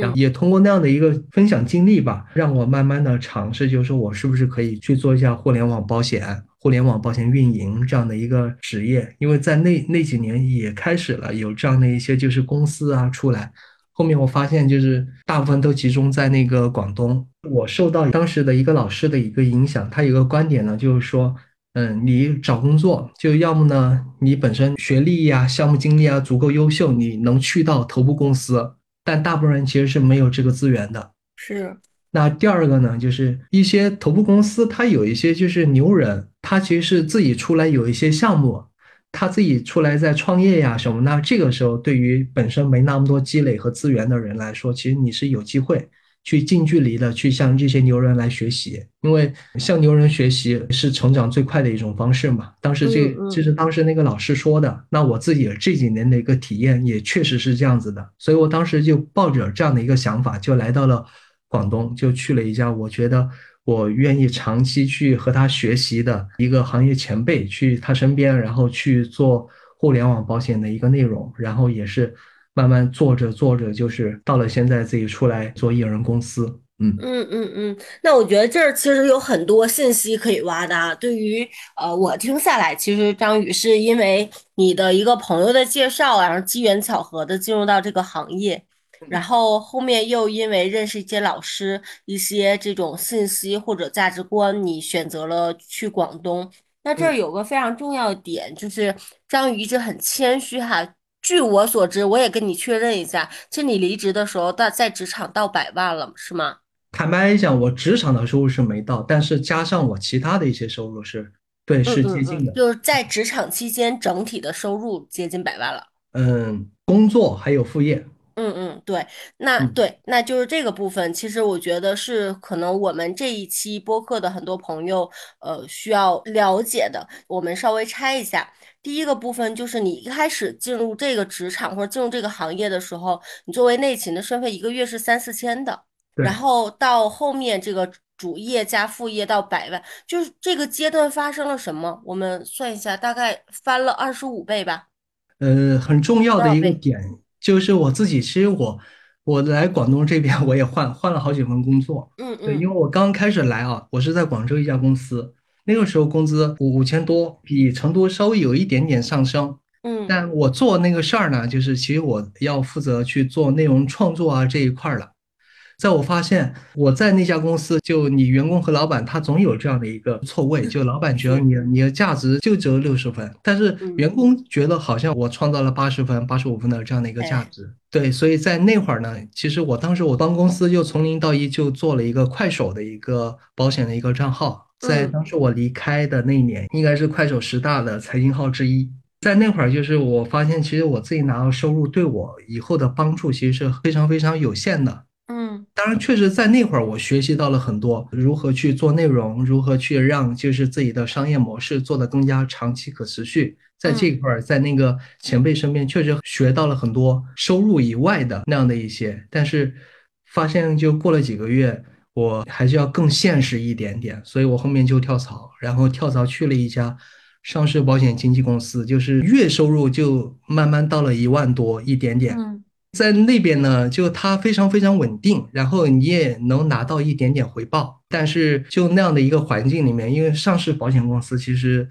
然后也通过那样的一个分享经历吧，让我慢慢的尝试就是我是不是可以去做一下互联网保险互联网保险运营这样的一个职业。因为在那那几年也开始了有这样的一些就是公司啊出来，后面我发现就是大部分都集中在那个广东。我受到当时的一个老师的一个影响，他有一个观点呢，就是说嗯，你找工作就要么呢你本身学历呀、啊、项目经历啊足够优秀，你能去到头部公司，但大部分人其实是没有这个资源的。是。那第二个呢，就是一些头部公司他有一些就是牛人，他其实是自己出来有一些项目，他自己出来在创业呀什么，那这个时候对于本身没那么多积累和资源的人来说，其实你是有机会去近距离的去向这些牛人来学习，因为向牛人学习是成长最快的一种方式嘛。当时这这是当时那个老师说的，那我自己这几年的一个体验也确实是这样子的，所以我当时就抱着这样的一个想法就来到了广东，就去了一家我觉得我愿意长期去和他学习的一个行业前辈，去他身边，然后去做互联网保险的一个内容，然后也是慢慢做着做着，就是到了现在自己出来做艺人公司。嗯嗯嗯嗯，那我觉得这儿其实有很多信息可以挖的。对于呃，我听下来，其实张宇是因为你的一个朋友的介绍，然后机缘巧合的进入到这个行业。然后后面又因为认识一些老师，一些这种信息或者价值观，你选择了去广东。那这儿有个非常重要的点，嗯、就是张宇一直很谦虚哈。据我所知，我也跟你确认一下，其实你离职的时候在在职场到百万了，是吗？坦白讲，我职场的收入是没到，但是加上我其他的一些收入是，对，是接近的。嗯嗯、就是在职场期间，整体的收入接近百万了。嗯，工作还有副业。嗯嗯，对，那对，那就是这个部分，其实我觉得是可能我们这一期播客的很多朋友，呃，需要了解的。我们稍微拆一下，第一个部分就是你一开始进入这个职场或者进入这个行业的时候，你作为内勤的身份，一个月是三四千的，然后到后面这个主业加副业到百万，就是这个阶段发生了什么？我们算一下，大概翻了二十五倍吧。呃，很重要的一个点。就是我自己，其实我我来广东这边，我也换换了好几份工作。嗯嗯，对，因为我刚开始来啊，我是在广州一家公司，那个时候工资五千多，比成都稍微有一点点上升。嗯，但我做那个事儿呢，就是其实我要负责去做内容创作啊这一块了。在我发现我在那家公司，就你员工和老板他总有这样的一个错位，就老板觉得你你的价值就只有六十分，但是员工觉得好像我创造了八十分、八十五分的这样的一个价值。对，所以在那会儿呢，其实我当时我帮公司就从零到一就做了一个快手的一个保险的一个账号，在当时我离开的那一年，应该是快手十大的财经号之一。在那会儿就是我发现，其实我自己拿到收入对我以后的帮助其实是非常非常有限的。嗯，当然确实在那会儿我学习到了很多，如何去做内容，如何去让就是自己的商业模式做得更加长期可持续，在这一块在那个前辈身边确实学到了很多收入以外的那样的一些，但是发现就过了几个月我还是要更现实一点点，所以我后面就跳槽，然后跳槽去了一家上市保险经纪公司，就是月收入就慢慢到了一万多一点点。嗯，在那边呢，就它非常非常稳定，然后你也能拿到一点点回报，但是就那样的一个环境里面，因为上市保险公司其实，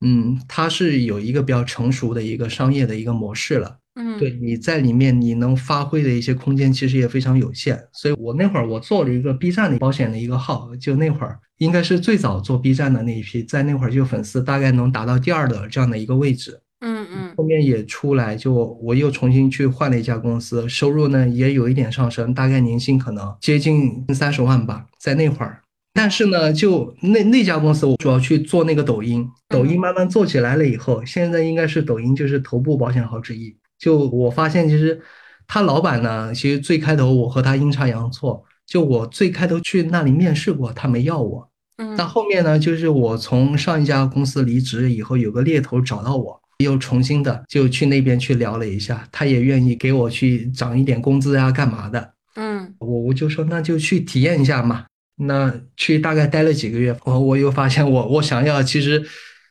嗯，它是有一个比较成熟的一个商业的一个模式了。嗯，对，你在里面你能发挥的一些空间其实也非常有限，所以我那会儿我做了一个 B 站的保险的一个号，就那会儿应该是最早做 B 站的那一批，在那会儿就粉丝大概能达到第二的这样的一个位置。嗯嗯，后面也出来，就我又重新去换了一家公司，收入呢也有一点上升，大概年薪可能接近三十万吧，在那会儿。但是呢，就那那家公司我主要去做那个抖音，抖音慢慢做起来了以后，现在应该是抖音就是头部保险号之一。就我发现其实他老板呢，其实最开头我和他阴差阳错，就我最开头去那里面试过，他没要我。嗯，但后面呢，就是我从上一家公司离职以后，有个猎头找到我，又重新的就去那边去聊了一下，他也愿意给我去涨一点工资啊干嘛的。嗯，我我就说那就去体验一下嘛。那去大概待了几个月，我我又发现我我想要，其实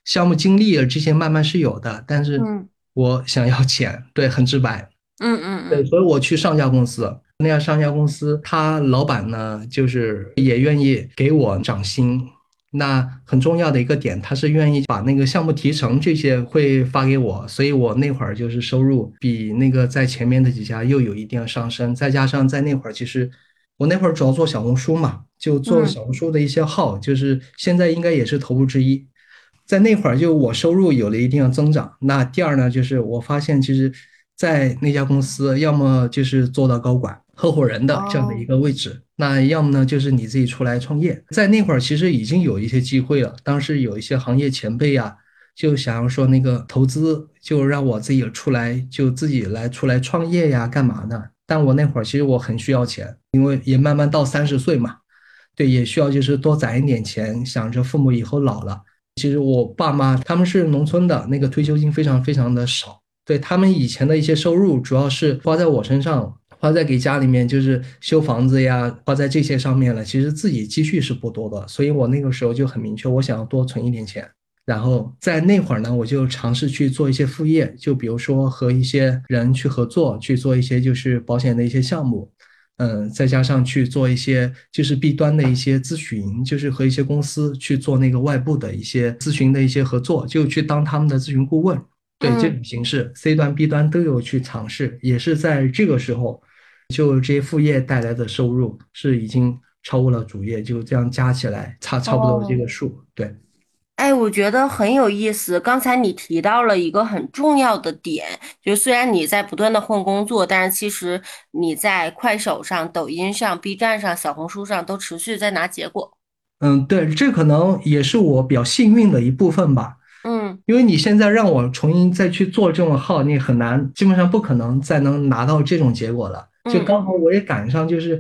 项目经历了之前慢慢是有的，但是嗯。我想要钱，对，很直白。嗯嗯，对，所以我去上家公司，那样上家公司，他老板呢，就是也愿意给我涨薪。那很重要的一个点，他是愿意把那个项目提成这些会发给我，所以我那会儿就是收入比那个在前面的几家又有一定的上升，再加上在那会儿其实我那会儿主要做小红书嘛，就做小红书的一些号，嗯，就是现在应该也是头部之一。在那会儿就我收入有了一定的增长。那第二呢，就是我发现其实在那家公司要么就是做到高管合伙人的这样的一个位置，oh. 那要么呢就是你自己出来创业。在那会儿其实已经有一些机会了，当时有一些行业前辈啊就想要说那个投资，就让我自己出来，就自己来出来创业呀干嘛呢。但我那会儿其实我很需要钱，因为也慢慢到三十岁嘛，对，也需要就是多攒一点钱，想着父母以后老了。其实我爸妈他们是农村的，那个退休金非常非常的少，对，他们以前的一些收入主要是花在我身上，花在给家里面就是修房子呀，花在这些上面了，其实自己积蓄是不多的。所以我那个时候就很明确，我想要多存一点钱。然后在那会儿呢，我就尝试去做一些副业，就比如说和一些人去合作，去做一些就是保险的一些项目，嗯，再加上去做一些就是B端的一些咨询，就是和一些公司去做那个外部的一些咨询的一些合作，就去当他们的咨询顾问。对，这种形式 C 端 B 端都有去尝试，也是在这个时候就这些副业带来的收入是已经超过了主业，就这样加起来差差不多这个数。对，哎，我觉得很有意思。刚才你提到了一个很重要的点，就是虽然你在不断的换工作，但是其实你在快手上、抖音上、B 站上、小红书上都持续在拿结果。嗯，对，这可能也是我比较幸运的一部分吧。嗯，因为你现在让我重新再去做这种号，你很难，基本上不可能再能拿到这种结果了。就刚好我也赶上，就是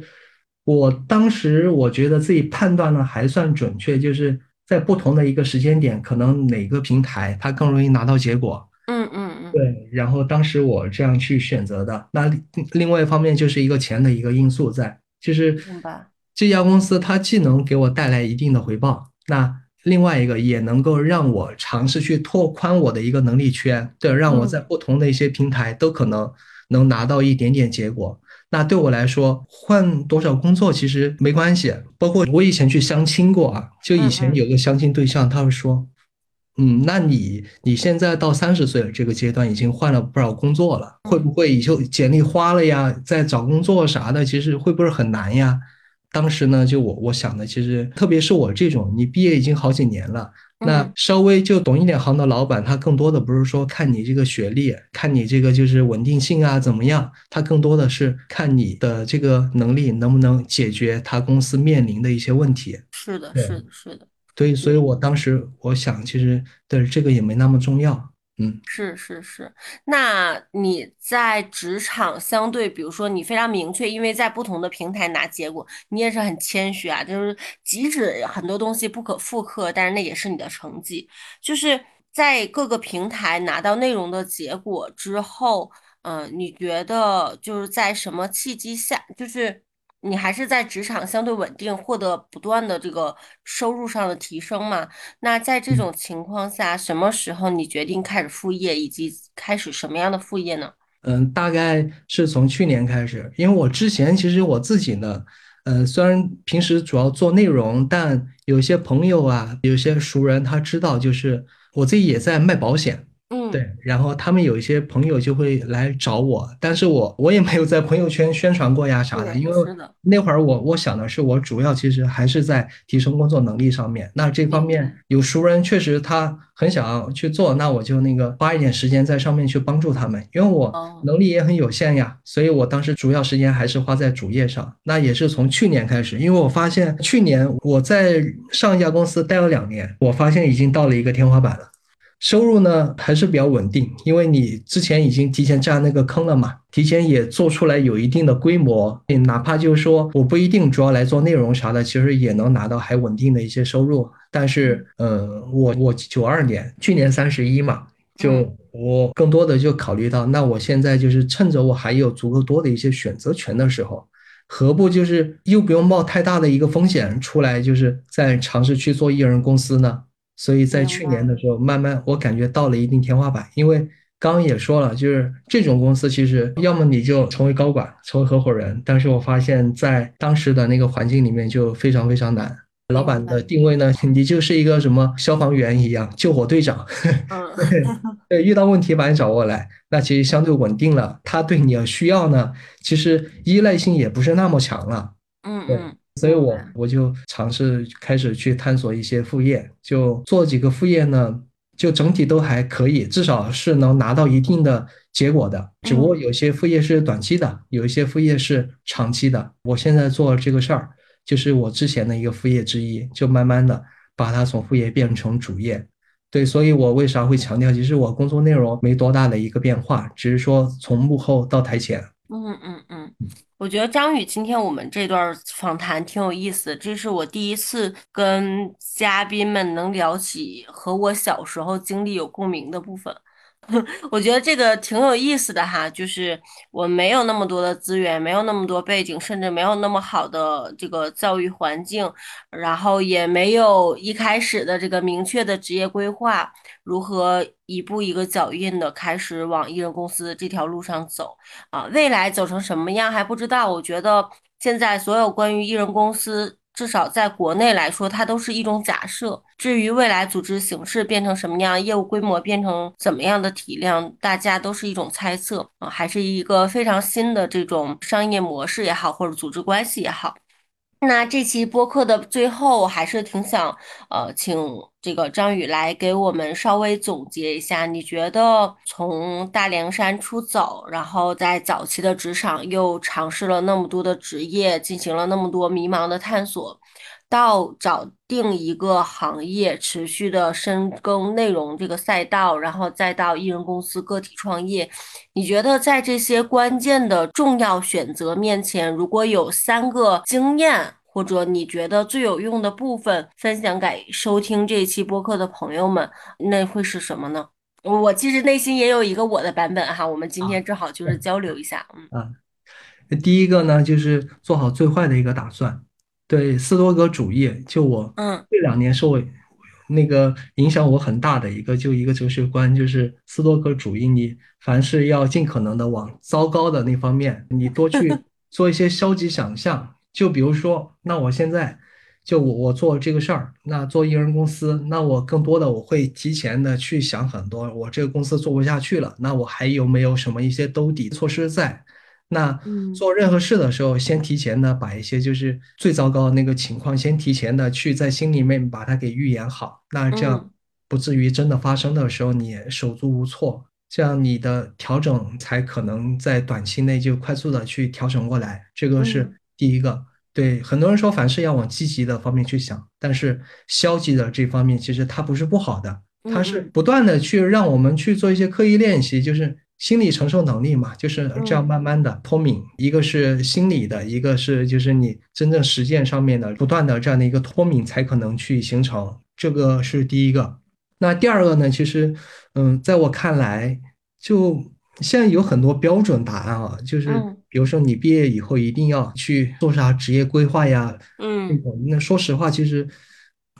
我当时我觉得自己判断的还算准确，就是在不同的一个时间点，可能哪个平台它更容易拿到结果。嗯嗯嗯，对。然后当时我这样去选择的。那另外一方面就是一个钱的一个因素在，就是这家公司它既能给我带来一定的回报，那另外一个也能够让我尝试去拓宽我的一个能力圈，对，让我在不同的一些平台都可能能拿到一点点结果。那对我来说换多少工作其实没关系，包括我以前去相亲过啊，就以前有个相亲对象，他会说嗯，那你你现在到三十岁了，这个阶段已经换了不少工作了，会不会以后简历花了呀，再找工作啥的其实会不会很难呀。当时呢就我我想的，其实特别是我这种你毕业已经好几年了，那稍微就懂一点行的老板，他更多的不是说看你这个学历，看你这个就是稳定性啊怎么样，他更多的是看你的这个能力能不能解决他公司面临的一些问题。是的，是的，是的。对，所以我当时我想，其实对这个也没那么重要。嗯，是是是。那你在职场相对，比如说你非常明确，因为在不同的平台拿结果，你也是很谦虚啊，就是即使很多东西不可复刻，但是那也是你的成绩。就是在各个平台拿到内容的结果之后，嗯、呃，你觉得就是在什么契机下，就是你还是在职场相对稳定，获得不断的这个收入上的提升嘛？那在这种情况下，什么时候你决定开始副业，以及开始什么样的副业呢？嗯，大概是从去年开始，因为我之前其实我自己呢，呃，虽然平时主要做内容，但有些朋友啊，有些熟人他知道，就是我自己也在卖保险，嗯，对，然后他们有一些朋友就会来找我，但是我我也没有在朋友圈宣传过呀啥的，对，因为是的，那会儿我我想的是，我主要其实还是在提升工作能力上面。那这方明面白。有熟人确实他很想要去做，那我就那个花一点时间在上面去帮助他们，因为我哦，能力也很有限呀，所以我当时主要时间还是花在主业上。那也是从去年开始，因为我发现去年我在上一家公司待了两年，我发现已经到了一个天花板了。收入呢还是比较稳定，因为你之前已经提前占那个坑了嘛，提前也做出来有一定的规模，你哪怕就是说我不一定主要来做内容啥的，其实也能拿到还稳定的一些收入。但是，嗯，我我九二年，去年三十一嘛，嗯，就我更多的就考虑到，那我现在就是趁着我还有足够多的一些选择权的时候，何不就是又不用冒太大的一个风险出来，就是再尝试去做艺人公司呢？所以在明去年白。的时候，慢慢我感觉到了一定天花板，因为刚刚也说了，就是这种公司其实要么你就成为高管，成为合伙人，但是我发现在当时的那个环境里面就非常非常难。老明板白。的定位呢，你就是一个什么消防员一样，救火队长，嗯，对对，遇到问题把你找过来，那其实相对稳定了，他对你的需要呢，其实依赖性也不是那么强了。嗯对，嗯，所以明我白。我就尝试开始去探索一些副业，就做几个副业呢，就整体都还可以，至少是能拿到一定的结果的。只不过嗯有些副业是短期的，有一些副业是长期的。我现在做这个事儿，就是我之前的一个副业之一，就慢慢的把它从副业变成主业。对，所以我为啥会强调，其实我工作内容没多大的一个变化，只是说从幕后到台前。嗯嗯嗯，我觉得张宇今天我们这段儿访谈挺有意思的，这是我第一次跟嘉宾们能聊起和我小时候经历有共鸣的部分，我觉得这个挺有意思的哈，就是我没有那么多的资源，没有那么多背景，甚至没有那么好的这个教育环境，然后也没有一开始的这个明确的职业规划，如何一步一个脚印的开始往艺人公司这条路上走啊，未来走成什么样还不知道。我觉得现在所有关于艺人公司，至少在国内来说，它都是一种假设。至于未来组织形式变成什么样，业务规模变成怎么样的体量，大家都是一种猜测啊，还是一个非常新的这种商业模式也好，或者组织关系也好。那这期播客的最后，我还是挺想，呃，请这个张宇来给我们稍微总结一下，你觉得从大凉山出走，然后在早期的职场又尝试了那么多的职业，进行了那么多迷茫的探索，到找定一个行业，持续的深耕内容这个赛道，然后再到艺人公司个体创业，你觉得在这些关键的重要选择面前，如果有三个经验或者你觉得最有用的部分分享给收听这一期播客的朋友们，那会是什么呢？我其实内心也有一个我的版本哈，我们今天啊，正好就对是交流一下，嗯啊，第一个呢，就是做好最坏的一个打算。对，斯多葛主义，就我嗯这两年受我那个影响我很大的一个，就一个哲学观，就是斯多葛主义。你凡事要尽可能的往糟糕的那方面，你多去做一些消极想象。就比如说，那我现在就我我做这个事儿，那做艺人公司，那我更多的我会提前的去想很多，我这个公司做不下去了，那我还有没有什么一些兜底措施在？那嗯做任何事的时候，先提前的把一些就是最糟糕的那个情况，先提前的去在心里面把它给预演好，那这样嗯不至于真的发生的时候你也手足无措，这样你的调整才可能在短期内就快速的去调整过来。这个是嗯第一个。对，很多人说凡事要往积极的方面去想，但是消极的这方面其实它不是不好的，嗯它是嗯不断的去让我们去做一些刻意练习，就是心理承受能力嘛，就是这样嗯慢慢的脱敏。一个是心理的，一个是就是你真正实践上面的不断的这样的一个脱敏，才可能去形成。这个是第一个。那第二个呢，其实，嗯，在我看来，就现在有很多标准答案啊，就是比如说你毕业以后一定要去做啥职业规划呀，嗯，那说实话，其实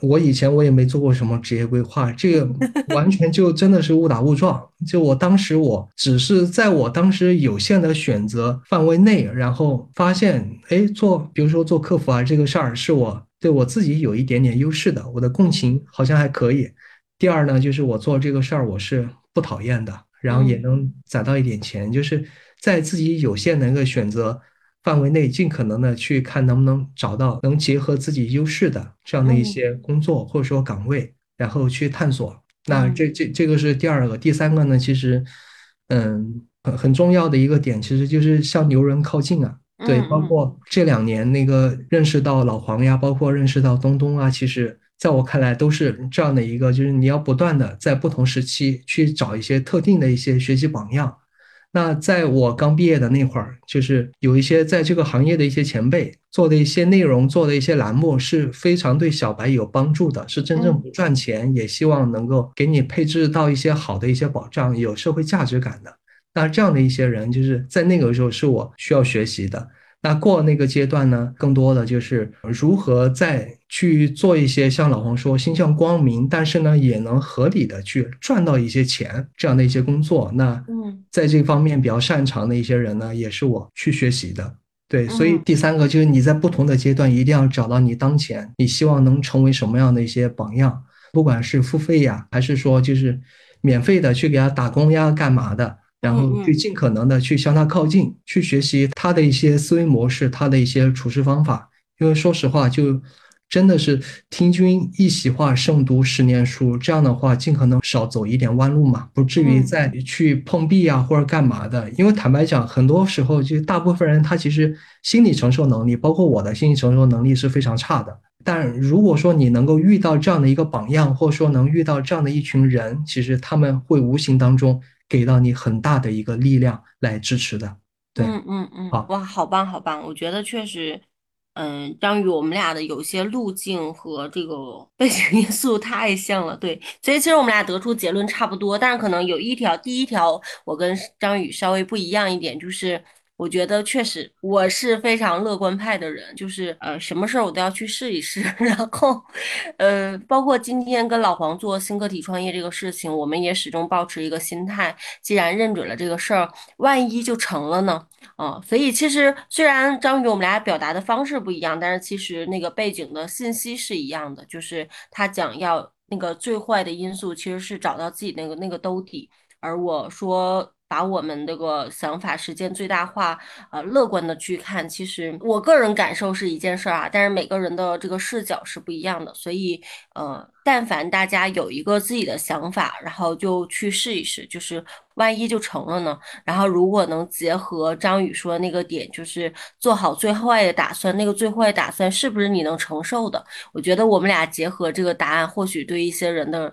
我以前我也没做过什么职业规划，这个完全就真的是误打误撞。就我当时我只是在我当时有限的选择范围内，然后发现，哎，做比如说做客服啊这个事儿是我对我自己有一点点优势的，我的共情好像还可以。第二呢，就是我做这个事儿我是不讨厌的，然后也能攒到一点钱，就是在自己有限的一个选择范围内尽可能的去看能不能找到能结合自己优势的这样的一些工作或者说岗位，然后去探索。那这这这个是第二个。第三个呢，其实嗯很很重要的一个点其实就是向牛人靠近啊，对，包括这两年那个认识到老黄呀，包括认识到东东啊，其实在我看来都是这样的一个，就是你要不断的在不同时期去找一些特定的一些学习榜样。那在我刚毕业的那会儿，就是有一些在这个行业的一些前辈做的一些内容，做的一些栏目是非常对小白有帮助的，是真正不赚钱，也希望能够给你配置到一些好的一些保障，有社会价值感的。那这样的一些人，就是在那个时候是我需要学习的。那过那个阶段呢，更多的就是如何再去做一些像老黄说心向光明，但是呢也能合理的去赚到一些钱这样的一些工作。那在这方面比较擅长的一些人呢，也是我去学习的。对，所以第三个就是你在不同的阶段一定要找到你当前你希望能成为什么样的一些榜样，不管是付费呀，还是说就是免费的去给他打工呀干嘛的，然后去尽可能的去向他靠近，去学习他的一些思维模式，他的一些处事方法。因为说实话，就真的是听君一席话胜读十年书，这样的话尽可能少走一点弯路嘛，不至于再去碰壁啊或者干嘛的。因为坦白讲，很多时候就大部分人他其实心理承受能力，包括我的心理承受能力是非常差的。但如果说你能够遇到这样的一个榜样，或者说能遇到这样的一群人，其实他们会无形当中给到你很大的一个力量来支持的。对，嗯嗯嗯，好，哇，好棒好棒！我觉得确实，嗯，张宇我们俩的有些路径和这个背景因素太像了，对，所以其实我们俩得出结论差不多，但是可能有一条，第一条我跟张宇稍微不一样一点，就是我觉得确实我是非常乐观派的人，就是呃什么事儿我都要去试一试，然后呃包括今天跟老黄做新个体创业这个事情，我们也始终保持一个心态，既然认准了这个事儿，万一就成了呢啊、呃、所以其实虽然张宇我们俩表达的方式不一样，但是其实那个背景的信息是一样的，就是他讲要那个最坏的因素其实是找到自己那个那个兜底，而我说把我们这个想法实践最大化，呃，乐观的去看。其实我个人感受是一件事啊，但是每个人的这个视角是不一样的，所以呃，但凡大家有一个自己的想法，然后就去试一试，就是万一就成了呢。然后如果能结合张宇说的那个点，就是做好最坏的打算，那个最坏的打算是不是你能承受的？我觉得我们俩结合这个答案，或许对一些人的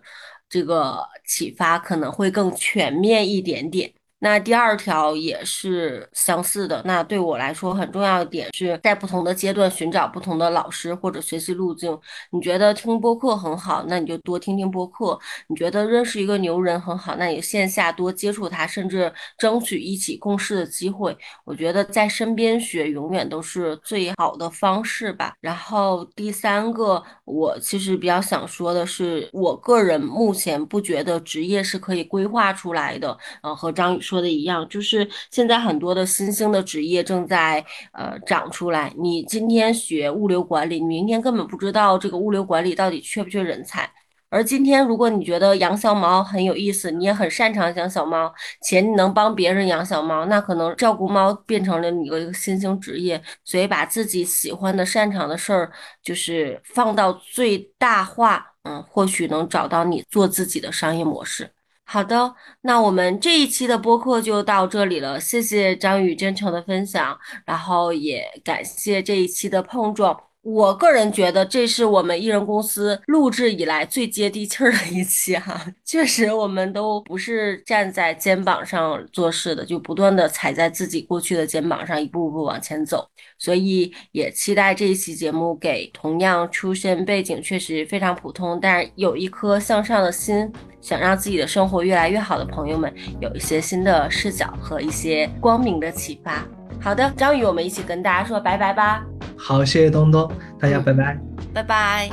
这个启发可能会更全面一点点。那第二条也是相似的，那对我来说很重要的点是在不同的阶段寻找不同的老师或者学习路径。你觉得听播客很好，那你就多听听播客，你觉得认识一个牛人很好，那你线下多接触他，甚至争取一起共事的机会。我觉得在身边学永远都是最好的方式吧。然后第三个我其实比较想说的是，我个人目前不觉得职业是可以规划出来的，呃，和张宇说说的一样，就是现在很多的新兴的职业正在呃长出来。你今天学物流管理，你明天根本不知道这个物流管理到底缺不缺人才。而今天如果你觉得养小猫很有意思，你也很擅长养小猫，且你能帮别人养小猫，那可能照顾猫变成了你的一个新兴职业。所以把自己喜欢的擅长的事儿就是放到最大化，嗯，或许能找到你做自己的商业模式。好的，那我们这一期的播客就到这里了，谢谢张宇真诚的分享，然后也感谢这一期的碰撞。我个人觉得这是我们艺人公司录制以来最接地气儿的一期哈、啊，确实我们都不是站在肩膀上做事的，就不断的踩在自己过去的肩膀上一步步往前走，所以也期待这一期节目给同样出身背景确实非常普通，但有一颗向上的心，想让自己的生活越来越好的朋友们有一些新的视角和一些光明的启发。好的，张宇，我们一起跟大家说拜拜吧。好，谢谢东东，大家拜拜、嗯、拜拜。